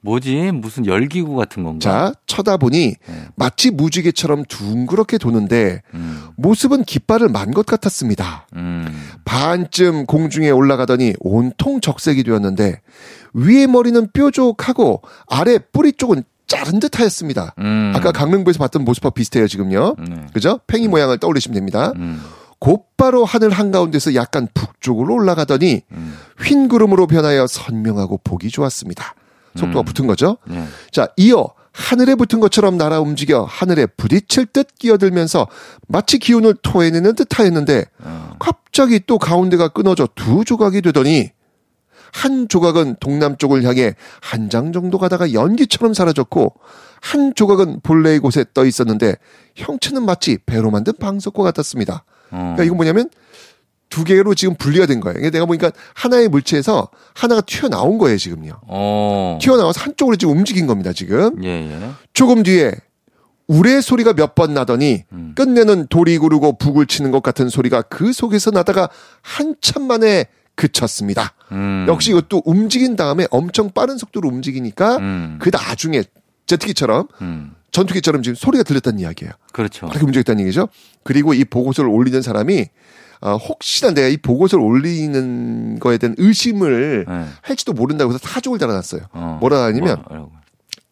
뭐지? 무슨 열기구 같은 건가? 자, 쳐다보니 네. 마치 무지개처럼 둥그렇게 도는데 음. 모습은 깃발을 만 것 같았습니다. 음. 반쯤 공중에 올라가더니 온통 적색이 되었는데 위에 머리는 뾰족하고 아래 뿌리 쪽은 자른 듯 하였습니다. 음. 아까 강릉부에서 봤던 모습과 비슷해요, 지금요. 네. 그죠? 팽이 모양을 떠올리시면 됩니다. 음. 곧바로 하늘 한가운데서 약간 북쪽으로 올라가더니 음. 흰 구름으로 변하여 선명하고 보기 좋았습니다. 속도가 음. 붙은 거죠. 네. 자, 이어 하늘에 붙은 것처럼 날아 움직여 하늘에 부딪힐 듯 끼어들면서 마치 기운을 토해내는 듯하였는데 어. 갑자기 또 가운데가 끊어져 두 조각이 되더니 한 조각은 동남쪽을 향해 한 장 정도 가다가 연기처럼 사라졌고 한 조각은 본래의 곳에 떠 있었는데 형체는 마치 배로 만든 방석과 같았습니다. 그러니까 이건 뭐냐면 두 개로 지금 분리가 된 거예요. 내가 보니까 하나의 물체에서 하나가 튀어나온 거예요, 지금요. 오. 튀어나와서 한쪽으로 지금 움직인 겁니다, 지금. 예, 예. 조금 뒤에 우레 소리가 몇 번 나더니 음. 끝내는 돌이 구르고 북을 치는 것 같은 소리가 그 속에서 나다가 한참 만에 그쳤습니다. 음. 역시 이것도 움직인 다음에 엄청 빠른 속도로 움직이니까 음. 그 나중에 제트기처럼 음. 전투기처럼 지금 소리가 들렸다는 이야기예요. 그렇죠. 그렇게 움직였다는 얘기죠. 그리고 이 보고서를 올리는 사람이 어, 혹시나 내가 이 보고서를 올리는 거에 대한 의심을 네. 할지도 모른다고 해서 사족을 달아놨어요. 어. 뭐라 하냐면 뭐,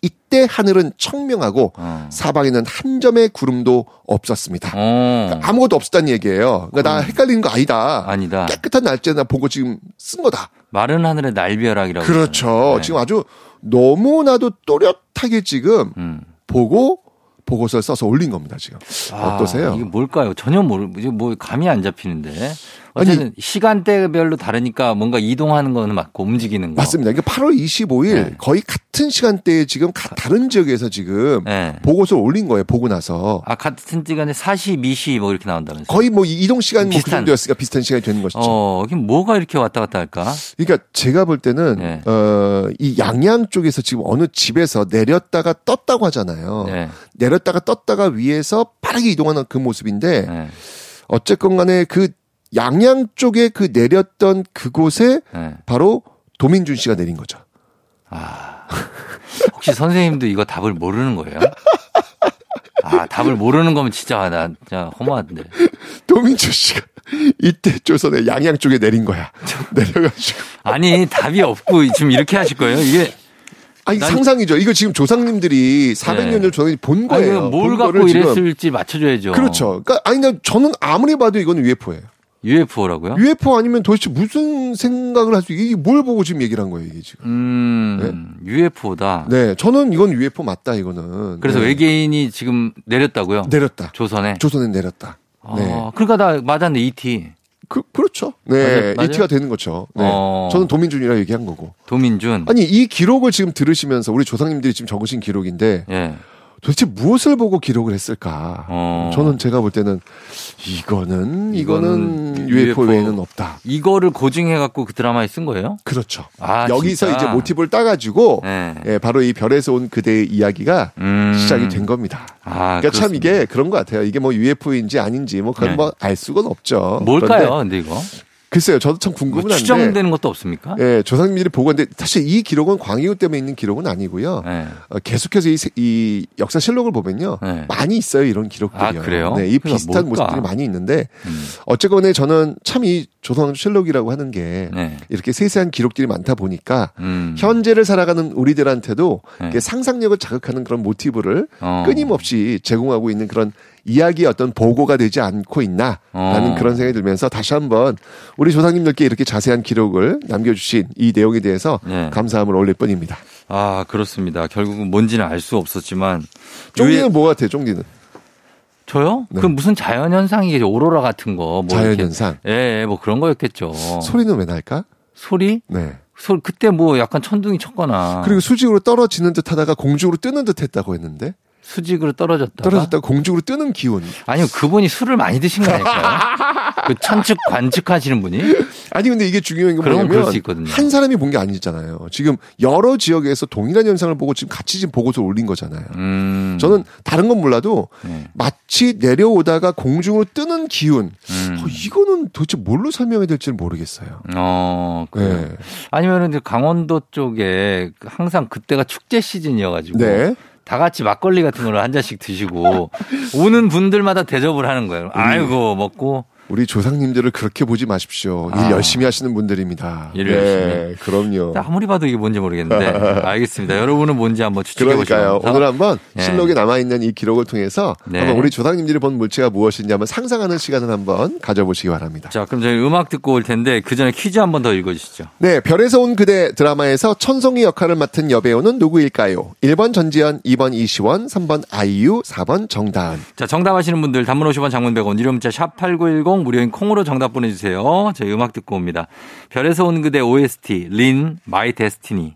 이때 하늘은 청명하고 어. 사방에는 한 점의 구름도 없었습니다. 어. 그러니까 아무것도 없었다는 얘기예요. 그러니까 나 헷갈리는 거 아니다. 아니다. 깨끗한 날짜나 보고 지금 쓴 거다. 마른 하늘의 날벼락이라고. 그렇죠. 네. 지금 아주 너무나도 또렷하게 지금 음. 보고 보고서를 써서 올린 겁니다, 지금. 아, 어떠세요? 이게 뭘까요? 전혀 모르, 뭐, 감이 안 잡히는데. 어쨌든 아니, 시간대별로 다르니까 뭔가 이동하는 거는 맞고 움직이는 거. 맞습니다. 이게 팔월 이십오일 네. 거의 같은 시간대에 지금 가, 다른 지역에서 지금 네. 보고서를 올린 거예요, 보고 나서. 아, 같은 시간에 네 시, 네 시 뭐 이렇게 나온다면서요? 거의 뭐 이동 시간 뭐 그 정도였으니까 비슷한 시간이 되는 것이죠. 어, 이게 뭐가 이렇게 왔다 갔다 할까? 그러니까 제가 볼 때는, 네. 어, 이 양양 쪽에서 지금 어느 집에서 내렸다가 떴다고 하잖아요. 네. 내렸다가 떴다가 위에서 빠르게 이동하는 그 모습인데 네. 어쨌건 간에 그 양양 쪽에 그 내렸던 그곳에 네. 바로 도민준 씨가 내린 거죠. 아, 혹시 선생님도 이거 답을 모르는 거예요? 아, 답을 모르는 거면 진짜 나 진짜 허무한데. 도민준 씨가 이때 조선의 양양 쪽에 내린 거야. 내려가지고. 아니, 답이 없고 지금 이렇게 하실 거예요? 이게. 아니, 상상이죠. 이거 지금 조상님들이 사백 년을 네. 전에 본 거예요. 아니, 뭘 본 갖고 이랬을지 맞춰줘야죠. 그렇죠. 그러니까 아니, 저는 아무리 봐도 이건 유에프오예요. 유에프오라고요? 유에프오 아니면 도대체 무슨 생각을 할 수, 이게 뭘 보고 지금 얘기를 한 거예요, 이게 지금. 음, 네. 유에프오다? 네, 저는 이건 유에프오 맞다, 이거는. 그래서 네. 외계인이 지금 내렸다고요? 내렸다. 조선에? 조선에 내렸다. 아, 네. 그러니까 나 맞았네, 이티. 그, 그렇죠. 네. 이티가 되는 거죠. 네. 어... 저는 도민준이라 얘기한 거고. 도민준? 아니, 이 기록을 지금 들으시면서 우리 조상님들이 지금 적으신 기록인데. 예. 도대체 무엇을 보고 기록을 했을까? 어. 저는 제가 볼 때는 이거는 이거는, 이거는 유에프오 외에는 없다. 이거를 고증해갖고 그 드라마에 쓴 거예요? 그렇죠. 아, 여기서 진짜? 이제 모티브를 따가지고 네. 예, 바로 이 별에서 온 그대의 이야기가 음. 시작이 된 겁니다. 아, 그러니까 그렇습니다. 참 이게 그런 것 같아요. 이게 뭐 유에프오인지 아닌지 뭐 그건 네. 뭐 알 수가 없죠. 뭘까요? 근데 이거? 글쎄요, 저도 참 궁금은 한데. 추정되는 것도 없습니까? 예, 조상님들이 보고 있는데 사실 이 기록은 광희우 때문에 있는 기록은 아니고요. 네. 어, 계속해서 이, 이 역사실록을 보면요. 네. 많이 있어요, 이런 기록들이요. 아, 그래요? 네, 이 비슷한 뭘까? 모습들이 많이 있는데 음. 어쨌거나 저는 참 이 조상실록이라고 하는 게 네. 이렇게 세세한 기록들이 많다 보니까 음. 현재를 살아가는 우리들한테도 네. 상상력을 자극하는 그런 모티브를 어. 끊임없이 제공하고 있는 그런 이야기의 어떤 보고가 되지 않고 있나라는 어. 그런 생각이 들면서 다시 한번 우리 조상님들께 이렇게 자세한 기록을 남겨주신 이 내용에 대해서 네. 감사함을 올릴 뿐입니다. 아, 그렇습니다. 결국은 뭔지는 알 수 없었지만. 쫑디는 유에... 뭐 같아요, 쫑디는? 저요? 네. 그 무슨 자연현상이겠죠. 오로라 같은 거. 뭐 자연현상? 예, 예, 뭐 그런 거였겠죠. 소리는 왜 날까? 소리? 네. 소리, 그때 뭐 약간 천둥이 쳤거나. 그리고 수직으로 떨어지는 듯 하다가 공중으로 뜨는 듯 했다고 했는데. 수직으로 떨어졌다가 떨어졌다가 공중으로 뜨는 기운. 아니요, 그분이 술을 많이 드신 거 아닐까요? 그 천측 관측하시는 분이. 아니 근데 이게 중요한 건 뭐냐면 한 사람이 본 게 아니잖아요. 지금 여러 지역에서 동일한 현상을 보고 지금 같이 지금 보고서 올린 거잖아요. 음. 저는 다른 건 몰라도 네. 마치 내려오다가 공중으로 뜨는 기운. 음. 어, 이거는 도대체 뭘로 설명해야 될지 모르겠어요. 어, 그래요. 네. 아니면 이제 강원도 쪽에 항상 그때가 축제 시즌이어가지고. 네. 다 같이 막걸리 같은 걸 한 잔씩 드시고 오는 분들마다 대접을 하는 거예요. 아이고 먹고. 우리 조상님들을 그렇게 보지 마십시오. 아. 일 열심히 하시는 분들입니다. 일 열심히. 네, 그럼요. 아무리 봐도 이게 뭔지 모르겠는데. 알겠습니다. 여러분은 뭔지 한번 추측해 보시죠. 그러니까요. 오늘 한번 네. 실록에 남아있는 이 기록을 통해서 네. 한번 우리 조상님들이 본 물체가 무엇인지 한번 상상하는 시간을 한번 가져보시기 바랍니다. 자, 그럼 저희 음악 듣고 올 텐데 그 전에 퀴즈 한번 더 읽어주시죠. 네. 별에서 온 그대 드라마에서 천송이 역할을 맡은 여배우는 누구일까요? 일 번 전지현, 이 번 이시원, 삼 번 아이유, 사 번 정다은. 자, 정답하시는 분들 단문 오십 원, 장문 백 원, 이름 문자 샵 팔구일공 무료인 콩으로 정답 보내주세요. 저희 음악 듣고 옵니다. 별에서 온 그대 오에스티 린 마이 데스티니.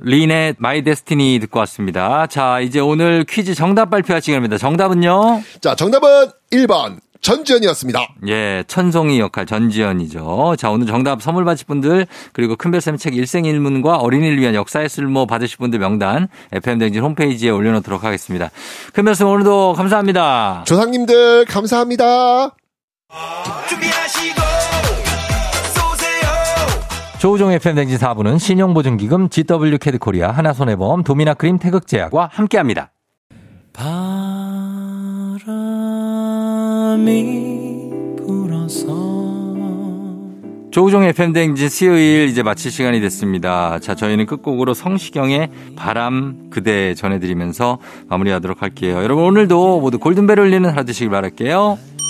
린의 마이 데스티니 듣고 왔습니다. 자, 이제 오늘 퀴즈 정답 발표할 시간입니다. 정답은요? 자, 정답은 일 번 전지현이었습니다. 예, 천송이 역할 전지현이죠. 자, 오늘 정답 선물 받으실 분들 그리고 큰별쌤 책 일생일문과 어린이를 위한 역사의 쓸모 받으실 분들 명단 에프엠대행진 홈페이지에 올려놓도록 하겠습니다. 큰별쌤 오늘도 감사합니다. 조상님들 감사합니다. 준비하시고 조우종 에프엠대행진 사 부는 신용보증기금 지더블유캐드코리아 하나손해보험 도미나크림 태극제약과 함께합니다. 바람이 불어서 조우종 에프엠대행진 수요일 이제 마칠 시간이 됐습니다. 자, 저희는 끝곡으로 성시경의 바람 그대 전해드리면서 마무리하도록 할게요. 여러분 오늘도 모두 골든벨 울리는 하루 되시길 바랄게요.